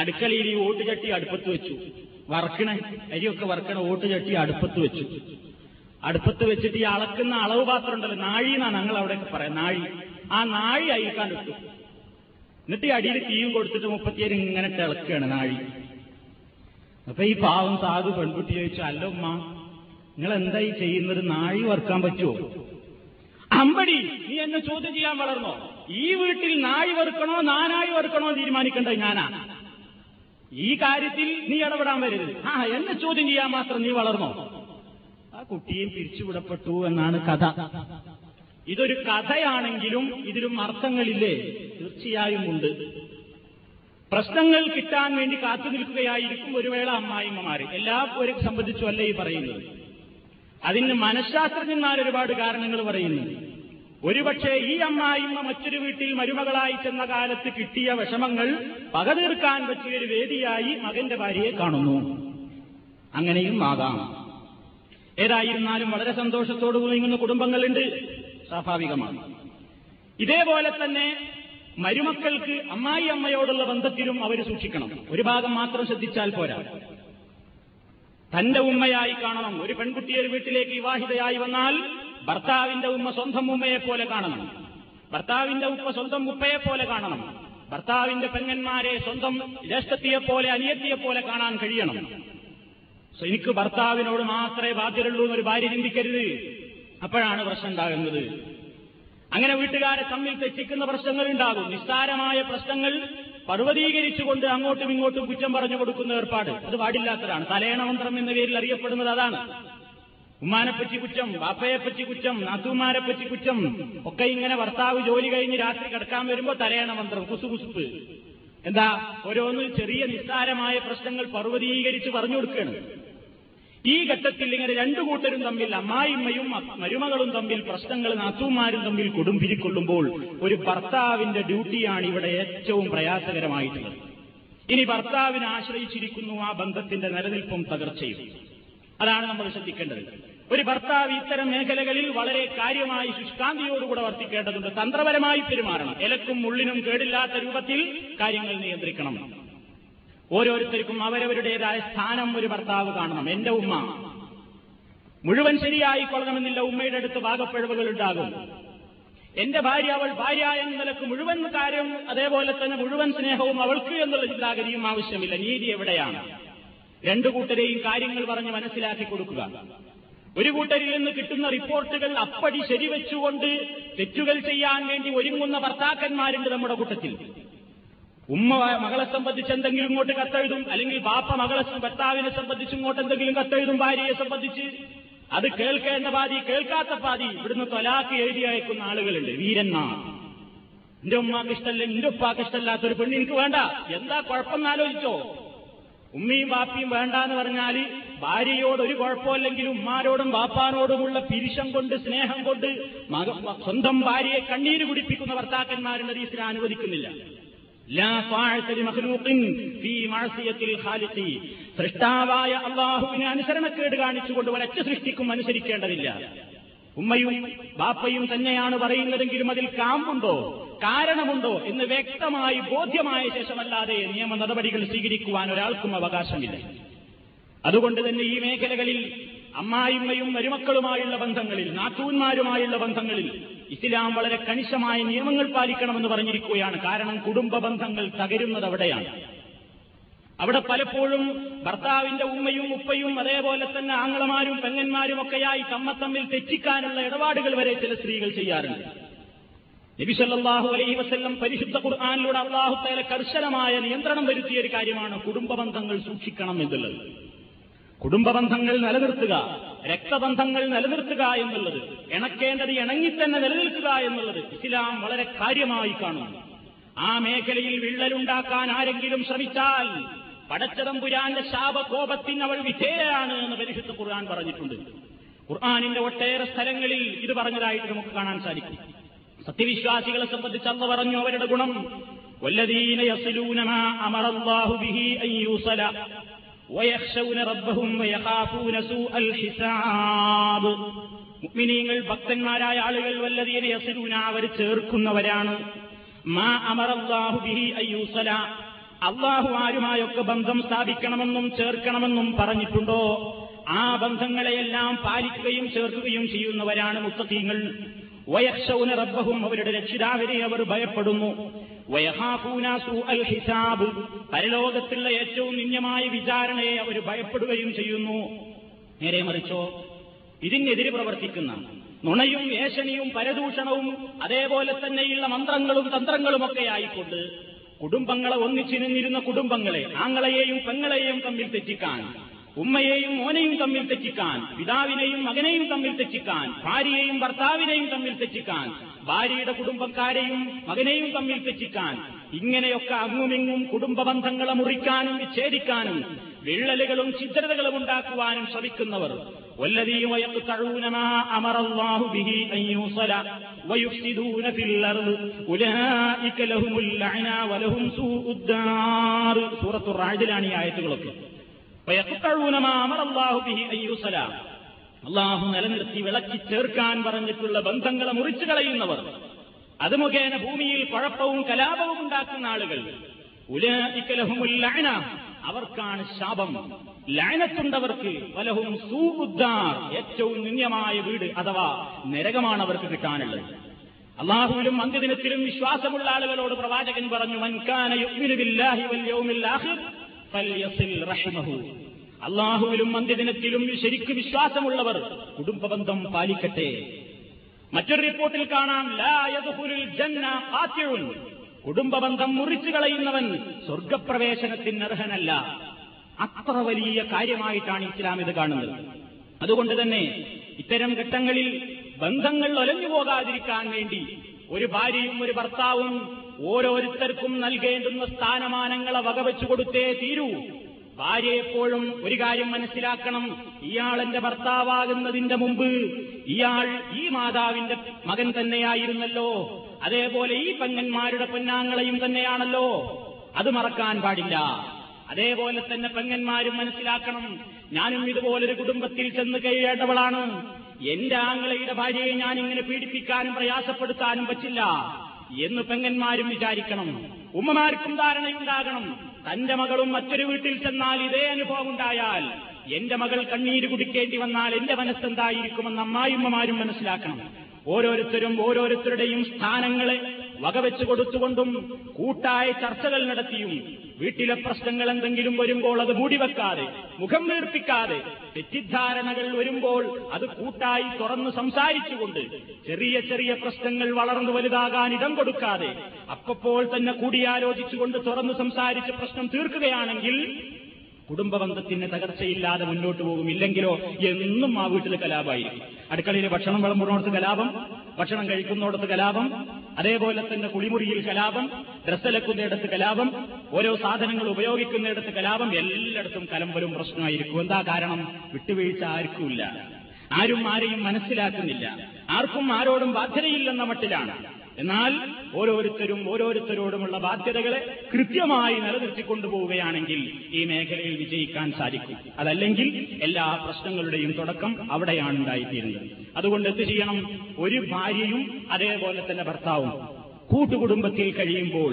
അടുക്കളയിൽ ഈ ഓട്ടുചട്ടി അടുപ്പത്ത് വെച്ചു, വറക്കണേ അരിയൊക്കെ വറക്കണ ഓട്ടുചട്ടി അടുപ്പത്ത് വെച്ചു. അടുപ്പത്ത് വെച്ചിട്ട് ഈ അളക്കുന്ന അളവ് പാത്രം ഉണ്ടല്ലോ, നാഴി എന്നാണ് ഞങ്ങൾ അവിടെയൊക്കെ പറയാം, നാഴി. ആ നാഴി അയക്കാൻ ഇട്ടു. എന്നിട്ട് ഈ അടിയിൽ തീയും കൊടുത്തിട്ട് മുപ്പത്തിയേരും ഇങ്ങനെ ഇളക്കുകയാണ് നാഴി. അപ്പൊ ഈ പാവം സാധു പെൺകുട്ടി ചോദിച്ചു, അല്ല ഉമ്മ, നിങ്ങൾ എന്തായി ചെയ്യുന്നത്, നാഴി വറുക്കാൻ പറ്റുമോ? അമ്പടി, നീ എന്നെ ചോദ്യം ചെയ്യാൻ വളർന്നോ? ഈ വീട്ടിൽ നാഴി വറുക്കണോ നാനാഴി വറുക്കണോ തീരുമാനിക്കേണ്ടത് ഞാനാ. ഈ കാര്യത്തിൽ നീ ഇടപെടാൻ വരരുത്. ആ എന്നെ ചോദ്യം ചെയ്യാൻ മാത്രം നീ വളർന്നോ? ആ കുട്ടിയും പിരിച്ചുവിടപ്പെട്ടു എന്നാണ് കഥ. ഇതൊരു കഥയാണെങ്കിലും ഇതിലും അർത്ഥങ്ങളില്ലേ? തീർച്ചയായും ഉണ്ട്. പ്രശ്നങ്ങൾ കിട്ടാൻ വേണ്ടി കാത്തു നിൽക്കുകയായിരിക്കും ഒരു വേള അമ്മായിമ്മമാര്. എല്ലാവരെ സംബന്ധിച്ചും അല്ല ഈ പറയുന്നത്. അതിന് മനഃശാസ്ത്രജ്ഞന്മാർ ഒരുപാട് കാരണങ്ങൾ പറയുന്നു. ഒരുപക്ഷെ ഈ അമ്മായിമ്മ മറ്റൊരു വീട്ടിൽ മരുമകളായി ചെന്ന കാലത്ത് കിട്ടിയ വിഷമങ്ങൾ പക തീർക്കാൻ പറ്റിയൊരു വേദിയായി മകന്റെ ഭാര്യയെ കാണുന്നു. അങ്ങനെയും ആകാം. ഏതായിരുന്നാലും വളരെ സന്തോഷത്തോടു നീങ്ങുന്ന കുടുംബങ്ങളുണ്ട്, സ്വാഭാവികമാണ്. ഇതേപോലെ തന്നെ മരുമക്കൾക്ക് അമ്മായി അമ്മയോടുള്ള ബന്ധത്തിലും അവർ സൂക്ഷിക്കണം. ഒരു ഭാഗം മാത്രം ശ്രദ്ധിച്ചാൽ പോരാ, തന്റെ ഉമ്മയായി കാണണം. ഒരു പെൺകുട്ടിയെ വീട്ടിലേക്ക് വിവാഹിതയായി വന്നാൽ ഭർത്താവിന്റെ ഉമ്മ സ്വന്തം ഉമ്മയെപ്പോലെ കാണണം, ഭർത്താവിന്റെ ഉപ്പ സ്വന്തം ഉപ്പയെപ്പോലെ കാണണം, ഭർത്താവിന്റെ പെങ്ങന്മാരെ സ്വന്തം ജ്യേഷ്ഠത്തിയെപ്പോലെ അനിയത്തിയെപ്പോലെ കാണാൻ കഴിയണം. എനിക്ക് ഭർത്താവിനോട് മാത്രമേ ബാധ്യതയുള്ളൂ എന്നൊരു ഭാര്യ ചിന്തിക്കരുത്. അപ്പോഴാണ് പ്രശ്നം ഉണ്ടാകുന്നത്. അങ്ങനെ വീട്ടുകാരെ തമ്മിൽ തെറ്റിക്കുന്ന പ്രശ്നങ്ങൾ ഉണ്ടാകും. നിസ്സാരമായ പ്രശ്നങ്ങൾ പർവതീകരിച്ചുകൊണ്ട് അങ്ങോട്ടും ഇങ്ങോട്ടും കുറ്റം പറഞ്ഞു കൊടുക്കുന്ന ഏർപ്പാട്, അത് പാടില്ലാത്തതാണ്. തലേണ മന്ത്രം എന്ന പേരിൽ അറിയപ്പെടുന്നത് അതാണ്. ഉമ്മാനെപ്പറ്റി കുറ്റം, ബാപ്പയെപ്പറ്റി കുറ്റം, നാത്തൂമാരെപ്പറ്റി കുറ്റം ഒക്കെ ഇങ്ങനെ. ഭർത്താവ് ജോലി കഴിഞ്ഞ് രാത്രി കിടക്കാൻ വരുമ്പോൾ തലേണ മന്ത്രം, കുസുകുസുപ്പ്, എന്താ ഓരോന്ന് ചെറിയ നിസ്സാരമായ പ്രശ്നങ്ങൾ പർവതീകരിച്ച് പറഞ്ഞു കൊടുക്കുകയാണ്. ഈ ഘട്ടത്തിൽ ഇങ്ങനെ രണ്ടു കൂട്ടരും തമ്മിൽ, അമ്മായിമ്മയും മരുമകളും തമ്മിൽ പ്രശ്നങ്ങൾ, നാത്തൂമാരും തമ്മിൽ കൊടുമ്പിരിക്കൊള്ളുമ്പോൾ ഒരു ഭർത്താവിന്റെ ഡ്യൂട്ടിയാണ് ഇവിടെ ഏറ്റവും പ്രയാസകരമായിട്ടുള്ളത്. ഇനി ഭർത്താവിനെ ആശ്രയിച്ചിരിക്കുന്നു ആ ബന്ധത്തിന്റെ നിലനിൽപ്പും തകർച്ചയും. അതാണ് നമ്മൾ ശ്രദ്ധിക്കേണ്ടത്. ഒരു ഭർത്താവ് ഇത്തരം മേഖലകളിൽ വളരെ കാര്യമായി ശുഷ്കാന്തിയോടുകൂടെ വർത്തിക്കേണ്ടതുണ്ട്. തന്ത്രപരമായി പെരുമാറണം. ഇലക്കും മുള്ളിനും കേടില്ലാത്ത രൂപത്തിൽ കാര്യങ്ങൾ നിയന്ത്രിക്കണം. ഓരോരുത്തർക്കും അവരവരുടേതായ സ്ഥാനം ഒരു ഭർത്താവ് കാണണം. എന്റെ ഉമ്മ മുഴുവൻ ശരിയായിക്കൊള്ളണമെന്നില്ല, ഉമ്മയുടെ അടുത്ത് ഭാഗപ്പിഴവുകൾ ഉണ്ടാകും. എന്റെ ഭാര്യ, അവൾ ഭാര്യ എന്ന നിലക്ക് മുഴുവൻ കാര്യം, അതേപോലെ തന്നെ മുഴുവൻ സ്നേഹവും അവൾക്ക് എന്നുള്ള ചിന്താഗതിയും ആവശ്യമില്ല. നീതി എവിടെയാണ്? രണ്ടു കൂട്ടരെയും കാര്യങ്ങൾ പറഞ്ഞ് മനസ്സിലാക്കി കൊടുക്കുക. ഒരു കൂട്ടരിൽ നിന്ന് കിട്ടുന്ന റിപ്പോർട്ടുകൾ അപ്പടി ശരിവെച്ചുകൊണ്ട് തെറ്റുകൾ ചെയ്യാൻ വേണ്ടി ഒരുങ്ങുന്ന ഭർത്താക്കന്മാരുണ്ട് നമ്മുടെ കൂട്ടത്തിൽ. ഉമ്മ മകളെ സംബന്ധിച്ച് എന്തെങ്കിലും ഇങ്ങോട്ട് കത്തെഴുതും, അല്ലെങ്കിൽ ബാപ്പ മകളെ ഭർത്താവിനെ സംബന്ധിച്ച് ഇങ്ങോട്ട് എന്തെങ്കിലും കത്തെഴുതും ഭാര്യയെ സംബന്ധിച്ച്. അത് കേൾക്കേണ്ട പാതി, കേൾക്കാത്ത പാതി. ഇവിടുന്ന് തൊലാക്ക് എഴുതി അയക്കുന്ന ആളുകളുണ്ട്, വീരന്മാർ. എന്റെ ഉമ്മാക്ക് ഇഷ്ടമല്ല, എന്റെ ഉപ്പാക്ക് ഇഷ്ടമല്ലാത്തൊരു പെണ്ണ് എനിക്ക് വേണ്ട, എന്താ കുഴപ്പം ആലോചിച്ചോ. ഉമ്മയും ബാപ്പയും വേണ്ടാന്ന് പറഞ്ഞാൽ ഭാര്യയോട് ഒരു കുഴപ്പമില്ലെങ്കിലും ഉമ്മാരോടും ബാപ്പാനോടുമുള്ള പിരിശം കൊണ്ട്, സ്നേഹം കൊണ്ട് സ്വന്തം ഭാര്യയെ കണ്ണീര് കുടിപ്പിക്കുന്ന ഭർത്താക്കന്മാരുടെ രീതിയിൽ അനുവദിക്കുന്നില്ല. സൃഷ്ടാവായ അള്ളാഹുവിനെ അനുസരണക്കേട് കാണിച്ചുകൊണ്ട് ഒരൊറ്റ സൃഷ്ടിക്കും അനുസരിക്കേണ്ടതില്ല. ഉമ്മയും ബാപ്പയും തന്നെയാണ് പറയുന്നതെങ്കിലും അതിൽ കാമ്പുണ്ടോ, കാരണമുണ്ടോ എന്ന് വ്യക്തമായി ബോധ്യമായ ശേഷമല്ലാതെ നിയമ നടപടികൾ സ്വീകരിക്കുവാൻ ഒരാൾക്കും അവകാശമില്ല. അതുകൊണ്ട് തന്നെ ഈ മേഖലകളിൽ അമ്മായിമ്മയും മരുമക്കളുമായുള്ള ബന്ധങ്ങളിൽ, നാത്തൂന്മാരുമായുള്ള ബന്ധങ്ങളിൽ ഇസ്ലാം വളരെ കണിശമായ നിയമങ്ങൾ പാലിക്കണമെന്ന് പറഞ്ഞിരിക്കുകയാണ്. കാരണം കുടുംബ ബന്ധങ്ങൾ തകരുന്നത് അവിടെയാണ്. അവിടെ പലപ്പോഴും ഭർത്താവിന്റെ ഉമ്മയും ഉപ്പയും അതേപോലെ തന്നെ ആങ്ങളമാരും പെങ്ങന്മാരും ഒക്കെയായി തമ്മ തമ്മിൽ തെറ്റിക്കാനുള്ള ഇടപാടുകൾ വരെ ചില സ്ത്രീകൾ ചെയ്യാറുണ്ട്. നബി സല്ലല്ലാഹു അലൈഹി വസല്ലം പരിശുദ്ധ ഖുർആനിലൂടെ അല്ലാഹു തആല കർശനമായ നിയന്ത്രണം വരുത്തിയ ഒരു കാര്യമാണ് കുടുംബ ബന്ധങ്ങൾ സൂക്ഷിക്കണം എന്നുള്ളത്. കുടുംബബന്ധങ്ങൾ നിലനിർത്തുക, രക്തബന്ധങ്ങൾ നിലനിർത്തുക എന്നുള്ളത്, ഇണക്കേണ്ടത് ഇണങ്ങിത്തന്നെ നിലനിൽക്കുക എന്നുള്ളത് ഇസ്ലാം വളരെ കാര്യമായി കാണുന്നു. ആ മേഖലയിൽ വിള്ളലുണ്ടാക്കാൻ ആരെങ്കിലും ശ്രമിച്ചാൽ പടച്ചതമ്പുരാന്റെ ശാപകോപത്തിന് അവൾ വിധേയയാണ് എന്ന് പരിശുദ്ധ ഖുർആൻ പറഞ്ഞിട്ടുണ്ട്. ഖുർആനിന്റെ ഒട്ടേറെ സ്ഥലങ്ങളിൽ ഇത് പറഞ്ഞതായിട്ട് നമുക്ക് കാണാൻ സാധിക്കും. സത്യവിശ്വാസികളെ സംബന്ധിച്ച് അല്ലാഹു പറഞ്ഞു അവരുടെ ഗുണം, വല്ലദീന യസ്ലൂന മാ അമറല്ലാഹു ബിഹി അയ്യുസല വയഖ്ശൗന റബ്ബഹും വയഖാഫൂന സൂഅൽ ഹിസാബ്. മുഅ്മിനീങ്ങൾ ഭക്തന്മാരായ ആളുകൾ വല്ലദീന യസ്ലൂന അവർ ചേർക്കുന്നവരാണ്, മാ അമറല്ലാഹു ബിഹി അയ്യുസല അള്ളാഹു ആരുമായൊക്കെ ബന്ധം സ്ഥാപിക്കണമെന്നും ചേർക്കണമെന്നും പറഞ്ഞിട്ടുണ്ടോ ആ ബന്ധങ്ങളെയെല്ലാം പാലിക്കുകയും ചേർക്കുകയും ചെയ്യുന്നവരാണ് മുത്തഖീങ്ങൾ. വയഖ്ശൗന റബ്ബഹും അവരുടെ രക്ഷിതാവിനെ അവർ ഭയപ്പെടുന്നു. വയഖാഫൂന സൂഅൽ ഹിസാബ് പരലോകത്തുള്ള ഏറ്റവും നിന്ദ്യമായ വിചാരണയെ അവർ ഭയപ്പെടുകയും ചെയ്യുന്നു. നേരെ മറിച്ചോ, ഇതിനെതിരെ പ്രവർത്തിക്കുന്ന നുണയും ഏഷണിയും പരദൂഷണവും അതേപോലെ തന്നെയുള്ള മന്ത്രങ്ങളും തന്ത്രങ്ങളുമൊക്കെ ആയിക്കൊണ്ട് കുടുംബങ്ങളെ ഒന്നിച്ചിരുന്നിരുന്ന കുടുംബങ്ങളെ ആങ്ങളെയും പെങ്ങളെയും തമ്മിൽ തെറ്റിക്കാൻ, ഉമ്മയെയും മോനെയും തമ്മിൽ തെറ്റിക്കാൻ, പിതാവിനെയും മകനെയും തമ്മിൽ തെറ്റിക്കാൻ, ഭാര്യയെയും ഭർത്താവിനെയും തമ്മിൽ തെറ്റിക്കാൻ, ഭാര്യയുടെ കുടുംബക്കാരെയും മകനെയും തമ്മിൽ തെറ്റിക്കാൻ, ഇങ്ങനെയൊക്കെ അങ്ങുമിങ്ങും കുടുംബ ബന്ധങ്ങളെ മുറിക്കാനും വിച്ഛേദിക്കാനും വിള്ളലുകളും ഛിദ്രതകളും ഉണ്ടാക്കുവാനും ശ്രമിക്കുന്നവർ സൂറത്തുർ റാദിലാണ് ഈ ആയത്തുകളൊക്കെ. അള്ളാഹു നിലനിർത്തി വിളക്കി ചേർക്കാൻ പറഞ്ഞിട്ടുള്ള ബന്ധങ്ങളെ മുറിച്ചു കളയുന്നവർ, അത് മുഖേന ഭൂമിയിൽ കുഴപ്പവും കലാപവും ഉണ്ടാക്കുന്ന ആളുകൾ, ഉലൈക ലഹുമുൽ ലഅന അവർക്കാണ് ശാപം, ലഅനത്തുണ്ടവർക്ക്, വലഹും സൂഉദ്ദാർ ഏറ്റവും നിന്ദ്യമായ വീട് അഥവാ നരകമാണ് അവർക്ക് കിട്ടാനുള്ളത്. അള്ളാഹുവിലും അന്ത്യദിനത്തിലും വിശ്വാസമുള്ള ആളുകളോട് പ്രവാചകൻ പറഞ്ഞു, മൻ കാന യുഅ്മിനു ബില്ലാഹി വൽ യൗമിൽ ആഖിർ ഫൽയസിൽ റഹിമഹു. അള്ളാഹുവിലും അന്ത്യദിനത്തിലും ശരിക്ക് വിശ്വാസമുള്ളവർ കുടുംബബന്ധം പാലിക്കട്ടെ. മറ്റൊരു റിപ്പോർട്ടിൽ കാണാം, ലാ യദ്ഖുലുൽ ജന്ന ഖാതിഉൻ കുടുംബബന്ധം മുറിച്ചു കളയുന്നവൻ സ്വർഗപ്രവേശനത്തിന് അർഹനല്ല. അത്ര വലിയ കാര്യമായിട്ടാണ് ഇസ്ലാം ഇത് കാണുന്നത്. അതുകൊണ്ട് തന്നെ ഇത്തരം ഘട്ടങ്ങളിൽ ബന്ധങ്ങൾ ഒലഞ്ഞു പോകാതിരിക്കാൻ വേണ്ടി ഒരു ഭാര്യയും ഒരു ഭർത്താവും ഓരോരുത്തർക്കും നൽകേണ്ടുന്ന സ്ഥാനമാനങ്ങളെ വകവെച്ചു കൊടുത്തേ തീരൂ. ഭാര്യ എപ്പോഴും ഒരു കാര്യം മനസ്സിലാക്കണം, ഇയാൾ എന്റെ ഭർത്താവാകുന്നതിന്റെ മുമ്പ് ഇയാൾ ഈ മാതാവിന്റെ മകൻ തന്നെയായിരുന്നല്ലോ, അതേപോലെ ഈ പെങ്ങന്മാരുടെ പെണ്ണാങ്ങളെയും തന്നെയാണല്ലോ, അത് മറക്കാൻ പാടില്ല. അതേപോലെ തന്നെ പെങ്ങന്മാരും മനസ്സിലാക്കണം, ഞാനും ഇതുപോലൊരു കുടുംബത്തിൽ ചെന്ന് കഴിയേണ്ടവളാണ്, എന്റെ ആങ്ങളയുടെ ഭാര്യയെ ഞാൻ ഇങ്ങനെ പീഡിപ്പിക്കാനും പ്രയാസപ്പെടുത്താനും പറ്റില്ല എന്ന് പെങ്ങന്മാരും വിചാരിക്കണം. ഉമ്മമാർക്കും ധാരണയുണ്ടാകണം, തന്റെ മകളും മറ്റൊരു വീട്ടിൽ ചെന്നാൽ ഇതേ അനുഭവം ഉണ്ടായാൽ എന്റെ മകൾ കണ്ണീര് കുടിക്കേണ്ടി വന്നാൽ എന്റെ മനസ്സെന്തായിരിക്കുമെന്ന് അമ്മായിമ്മമാരും മനസ്സിലാക്കണം. ഓരോരുത്തരും ഓരോരുത്തരുടെയും സ്ഥാനങ്ങളെ വകവെച്ചു കൊടുത്തുകൊണ്ടും കൂട്ടായ ചർച്ചകൾ നടത്തിയും വീട്ടിലെ പ്രശ്നങ്ങൾ എന്തെങ്കിലും വരുമ്പോൾ അത് മൂടിവെക്കാതെ മുഖം വീർപ്പിക്കാതെ തെറ്റിദ്ധാരണകൾ വരുമ്പോൾ അത് കൂട്ടായി തുറന്ന് സംസാരിച്ചുകൊണ്ട് ചെറിയ ചെറിയ പ്രശ്നങ്ങൾ വളർന്നു വലുതാകാൻ ഇടം കൊടുക്കാതെ അപ്പോൾ തന്നെ കൂടിയാലോചിച്ചുകൊണ്ട് തുറന്ന് സംസാരിച്ച് പ്രശ്നം തീർക്കുകയാണെങ്കിൽ കുടുംബബന്ധത്തിന് തകർച്ചയില്ലാതെ മുന്നോട്ട് പോകും. ഇല്ലെങ്കിലോ എന്നും ആ വീട്ടിൽ കലാപമായിരിക്കും. അടുക്കളയിൽ ഭക്ഷണം വിളമ്പുന്നോടത്ത് കലാപം, ഭക്ഷണം കഴിക്കുന്നിടത്ത് കലാപം, അതേപോലെ തന്നെ കുളിമുറിയിൽ കലാപം, ഡ്രസ്സലക്കുന്നയിടത്ത് കലാപം, ഓരോ സാധനങ്ങൾ ഉപയോഗിക്കുന്നിടത്ത് കലാപം, എല്ലായിടത്തും കലമ്പലും പ്രശ്നമായിരിക്കും. എന്താ കാരണം? വിട്ടുവീഴ്ച ആർക്കുമില്ല, ആരും ആരെയും മനസ്സിലാക്കുന്നില്ല, ആർക്കും ആരോടും ബാധ്യതയില്ലെന്ന മട്ടിലാണ്. എന്നാൽ ഓരോരുത്തരും ഓരോരുത്തരോടുമുള്ള ബാധ്യതകളെ കൃത്യമായി നിലനിർത്തിക്കൊണ്ടുപോവുകയാണെങ്കിൽ ഈ മേഖലയിൽ വിജയിക്കാൻ സാധിക്കും. അതല്ലെങ്കിൽ എല്ലാ പ്രശ്നങ്ങളുടെയും തുടക്കം അവിടെയാണ് ഉണ്ടായിത്തീരുന്നത്. അതുകൊണ്ട് എന്ത് ചെയ്യണം? ഒരു ഭാര്യയും അതേപോലെ തന്നെ ഭർത്താവും കൂട്ടുകുടുംബത്തിൽ കഴിയുമ്പോൾ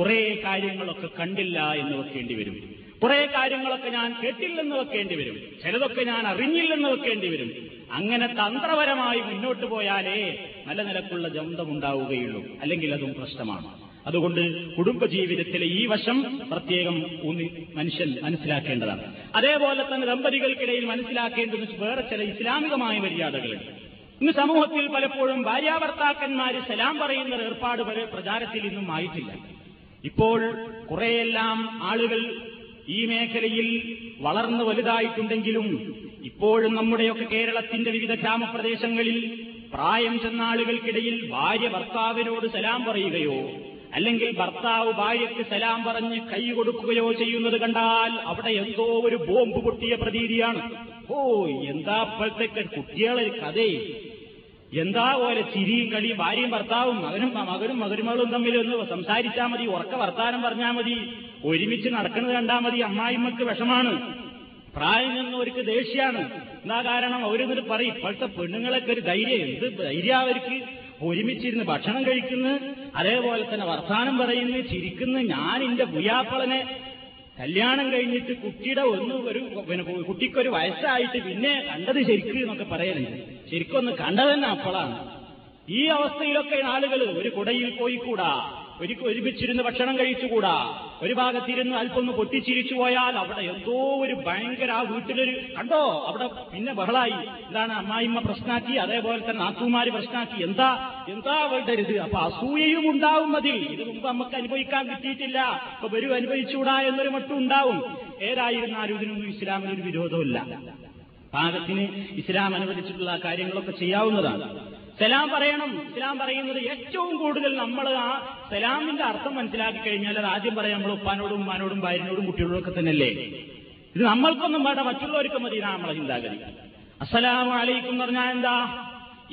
കുറെ കാര്യങ്ങളൊക്കെ കണ്ടില്ല എന്ന് വെക്കേണ്ടി വരും, കുറെ കാര്യങ്ങളൊക്കെ ഞാൻ കേട്ടില്ലെന്ന് വെക്കേണ്ടി വരും, ചിലതൊക്കെ ഞാൻ അറിഞ്ഞില്ലെന്ന് വെക്കേണ്ടി വരും. അങ്ങനെ തന്ത്രപരമായി മുന്നോട്ട് പോയാലേ നല്ല നിലക്കുള്ള ബന്ധമുണ്ടാവുകയുള്ളൂ, അല്ലെങ്കിൽ അതും പ്രശ്നമാണ്. അതുകൊണ്ട് കുടുംബജീവിതത്തിലെ ഈ വശം പ്രത്യേകം മനുഷ്യൻ മനസ്സിലാക്കേണ്ടതാണ്. അതേപോലെ തന്നെ ദമ്പതികൾക്കിടയിൽ മനസ്സിലാക്കേണ്ടുന്ന വേറെ ചില ഇസ്ലാമികമായ മര്യാദകളുണ്ട്. ഇന്ന് സമൂഹത്തിൽ പലപ്പോഴും ഭാര്യാഭർത്താക്കന്മാര് സലാം പറയുന്ന ഏർപ്പാട് വരെ പ്രചാരത്തിൽ ഇന്നും ആയിട്ടില്ല. ഇപ്പോൾ കുറെയെല്ലാം ആളുകൾ ഈ മേഖലയിൽ വളർന്നു വലുതായിട്ടുണ്ടെങ്കിലും ഇപ്പോഴും നമ്മുടെയൊക്കെ കേരളത്തിന്റെ വിവിധ ഗ്രാമപ്രദേശങ്ങളിൽ പ്രായം ചെന്ന ആളുകൾക്കിടയിൽ ഭാര്യ ഭർത്താവിനോട് സലാം പറയുകയോ അല്ലെങ്കിൽ ഭർത്താവ് ഭാര്യയ്ക്ക് സലാം പറഞ്ഞ് കൈ കൊടുക്കുകയോ ചെയ്യുന്നത് കണ്ടാൽ അവിടെ എന്തോ ഒരു ബോംബ് പൊട്ടിയ പ്രതീതിയാണ്. ഓ എന്താ അപ്പോഴത്തേക്ക് കുട്ടികളെ കഥേ, എന്താ പോലെ ചിരിയും കളിയും, ഭാര്യയും ഭർത്താവും മകനും മകനും മകരുമകളും തമ്മിൽ ഒന്ന് സംസാരിച്ചാൽ മതി, ഉറക്ക വർത്താനം പറഞ്ഞാൽ മതി, ഒരുമിച്ച് നടക്കുന്നത് കണ്ടാൽ മതി. അമ്മായിമ്മക്ക് വിഷമാണ്, പ്രായം ചെന്നവർക്ക് ദേഷ്യമാണ്. എന്താ കാരണം? അവരെന്നിട്ട് പറയും ഇപ്പോഴത്തെ പെണ്ണുങ്ങളൊക്കെ ഒരു ധൈര്യം, എന്ത് ധൈര്യം അവർക്ക്, ഒരുമിച്ചിരുന്ന് ഭക്ഷണം കഴിക്കുന്നു, അതേപോലെ തന്നെ വർത്താനം പറയുന്നു, ചിരിക്കുന്നു. ഞാൻ എന്റെ പുയ്യാപ്പളനെ കല്യാണം കഴിഞ്ഞിട്ട് കുട്ടിയുടെ ഒന്ന് ഒരു പിന്നെ കുട്ടിക്കൊരു വയസ്സായിട്ട് പിന്നെ കണ്ടത് ശരിക്കും എന്നൊക്കെ പറയുന്നുണ്ട്. ശരിക്കൊന്ന് കണ്ടത് തന്നെ അപ്പോഴാണ്. ഈ അവസ്ഥയിലൊക്കെയാണ് ആളുകൾ. ഒരു കുടയിൽ പോയിക്കൂടാ, ഒരു ഒരുമിച്ചിരുന്ന് ഭക്ഷണം കഴിച്ചുകൂടാ, ഒരു ഭാഗത്തിരുന്ന് അല്പൊന്ന് പൊട്ടിച്ചിരിച്ചു പോയാൽ അവിടെ എന്തോ ഒരു ഭയങ്കര, ആ വീട്ടിലൊരു കണ്ടോ അവിടെ പിന്നെ ബഹളായി. എന്താണ് അമ്മായിമ്മ പ്രശ്നാക്കി, അതേപോലെ തന്നെ നാത്തൂമാര് പ്രശ്നാക്കി. എന്താ എന്താ അവളുടെ ഇത്? അപ്പൊ അസൂയയും ഉണ്ടാവും മതി. ഇത് മുമ്പ് നമുക്ക് അനുഭവിക്കാൻ കിട്ടിയിട്ടില്ല, അപ്പൊ വരും അനുഭവിച്ചുകൂടാ എന്നൊരു മട്ടും ഉണ്ടാവും. ഏതായിരുന്നാലും ഇതിനൊന്നും ഇസ്ലാമിനൊരു വിരോധമില്ല. പാകത്തിന് ഇസ്ലാം അനുവദിച്ചിട്ടുള്ള കാര്യങ്ങളൊക്കെ ചെയ്യാവുന്നതാണ്. സലാം പറയണം. സലാം പറയുന്നത് ഏറ്റവും കൂടുതൽ നമ്മൾ ആ സലാമിന്റെ അർത്ഥം മനസ്സിലാക്കി കഴിഞ്ഞാൽ അത് ആദ്യം പറയാം നമ്മൾ ഉപ്പാനോടും ഉമ്മാനോടും ഭാര്യനോടും കുട്ടികളോടും ഒക്കെ തന്നെയല്ലേ. ഇത് നമ്മൾക്കൊന്നും വേണ്ട, മറ്റുള്ളവർക്ക് മതി. നമ്മളെ ചിന്താഗതി. അസ്സലാമു അലൈക്കും എന്ന് പറഞ്ഞാൽ എന്താ?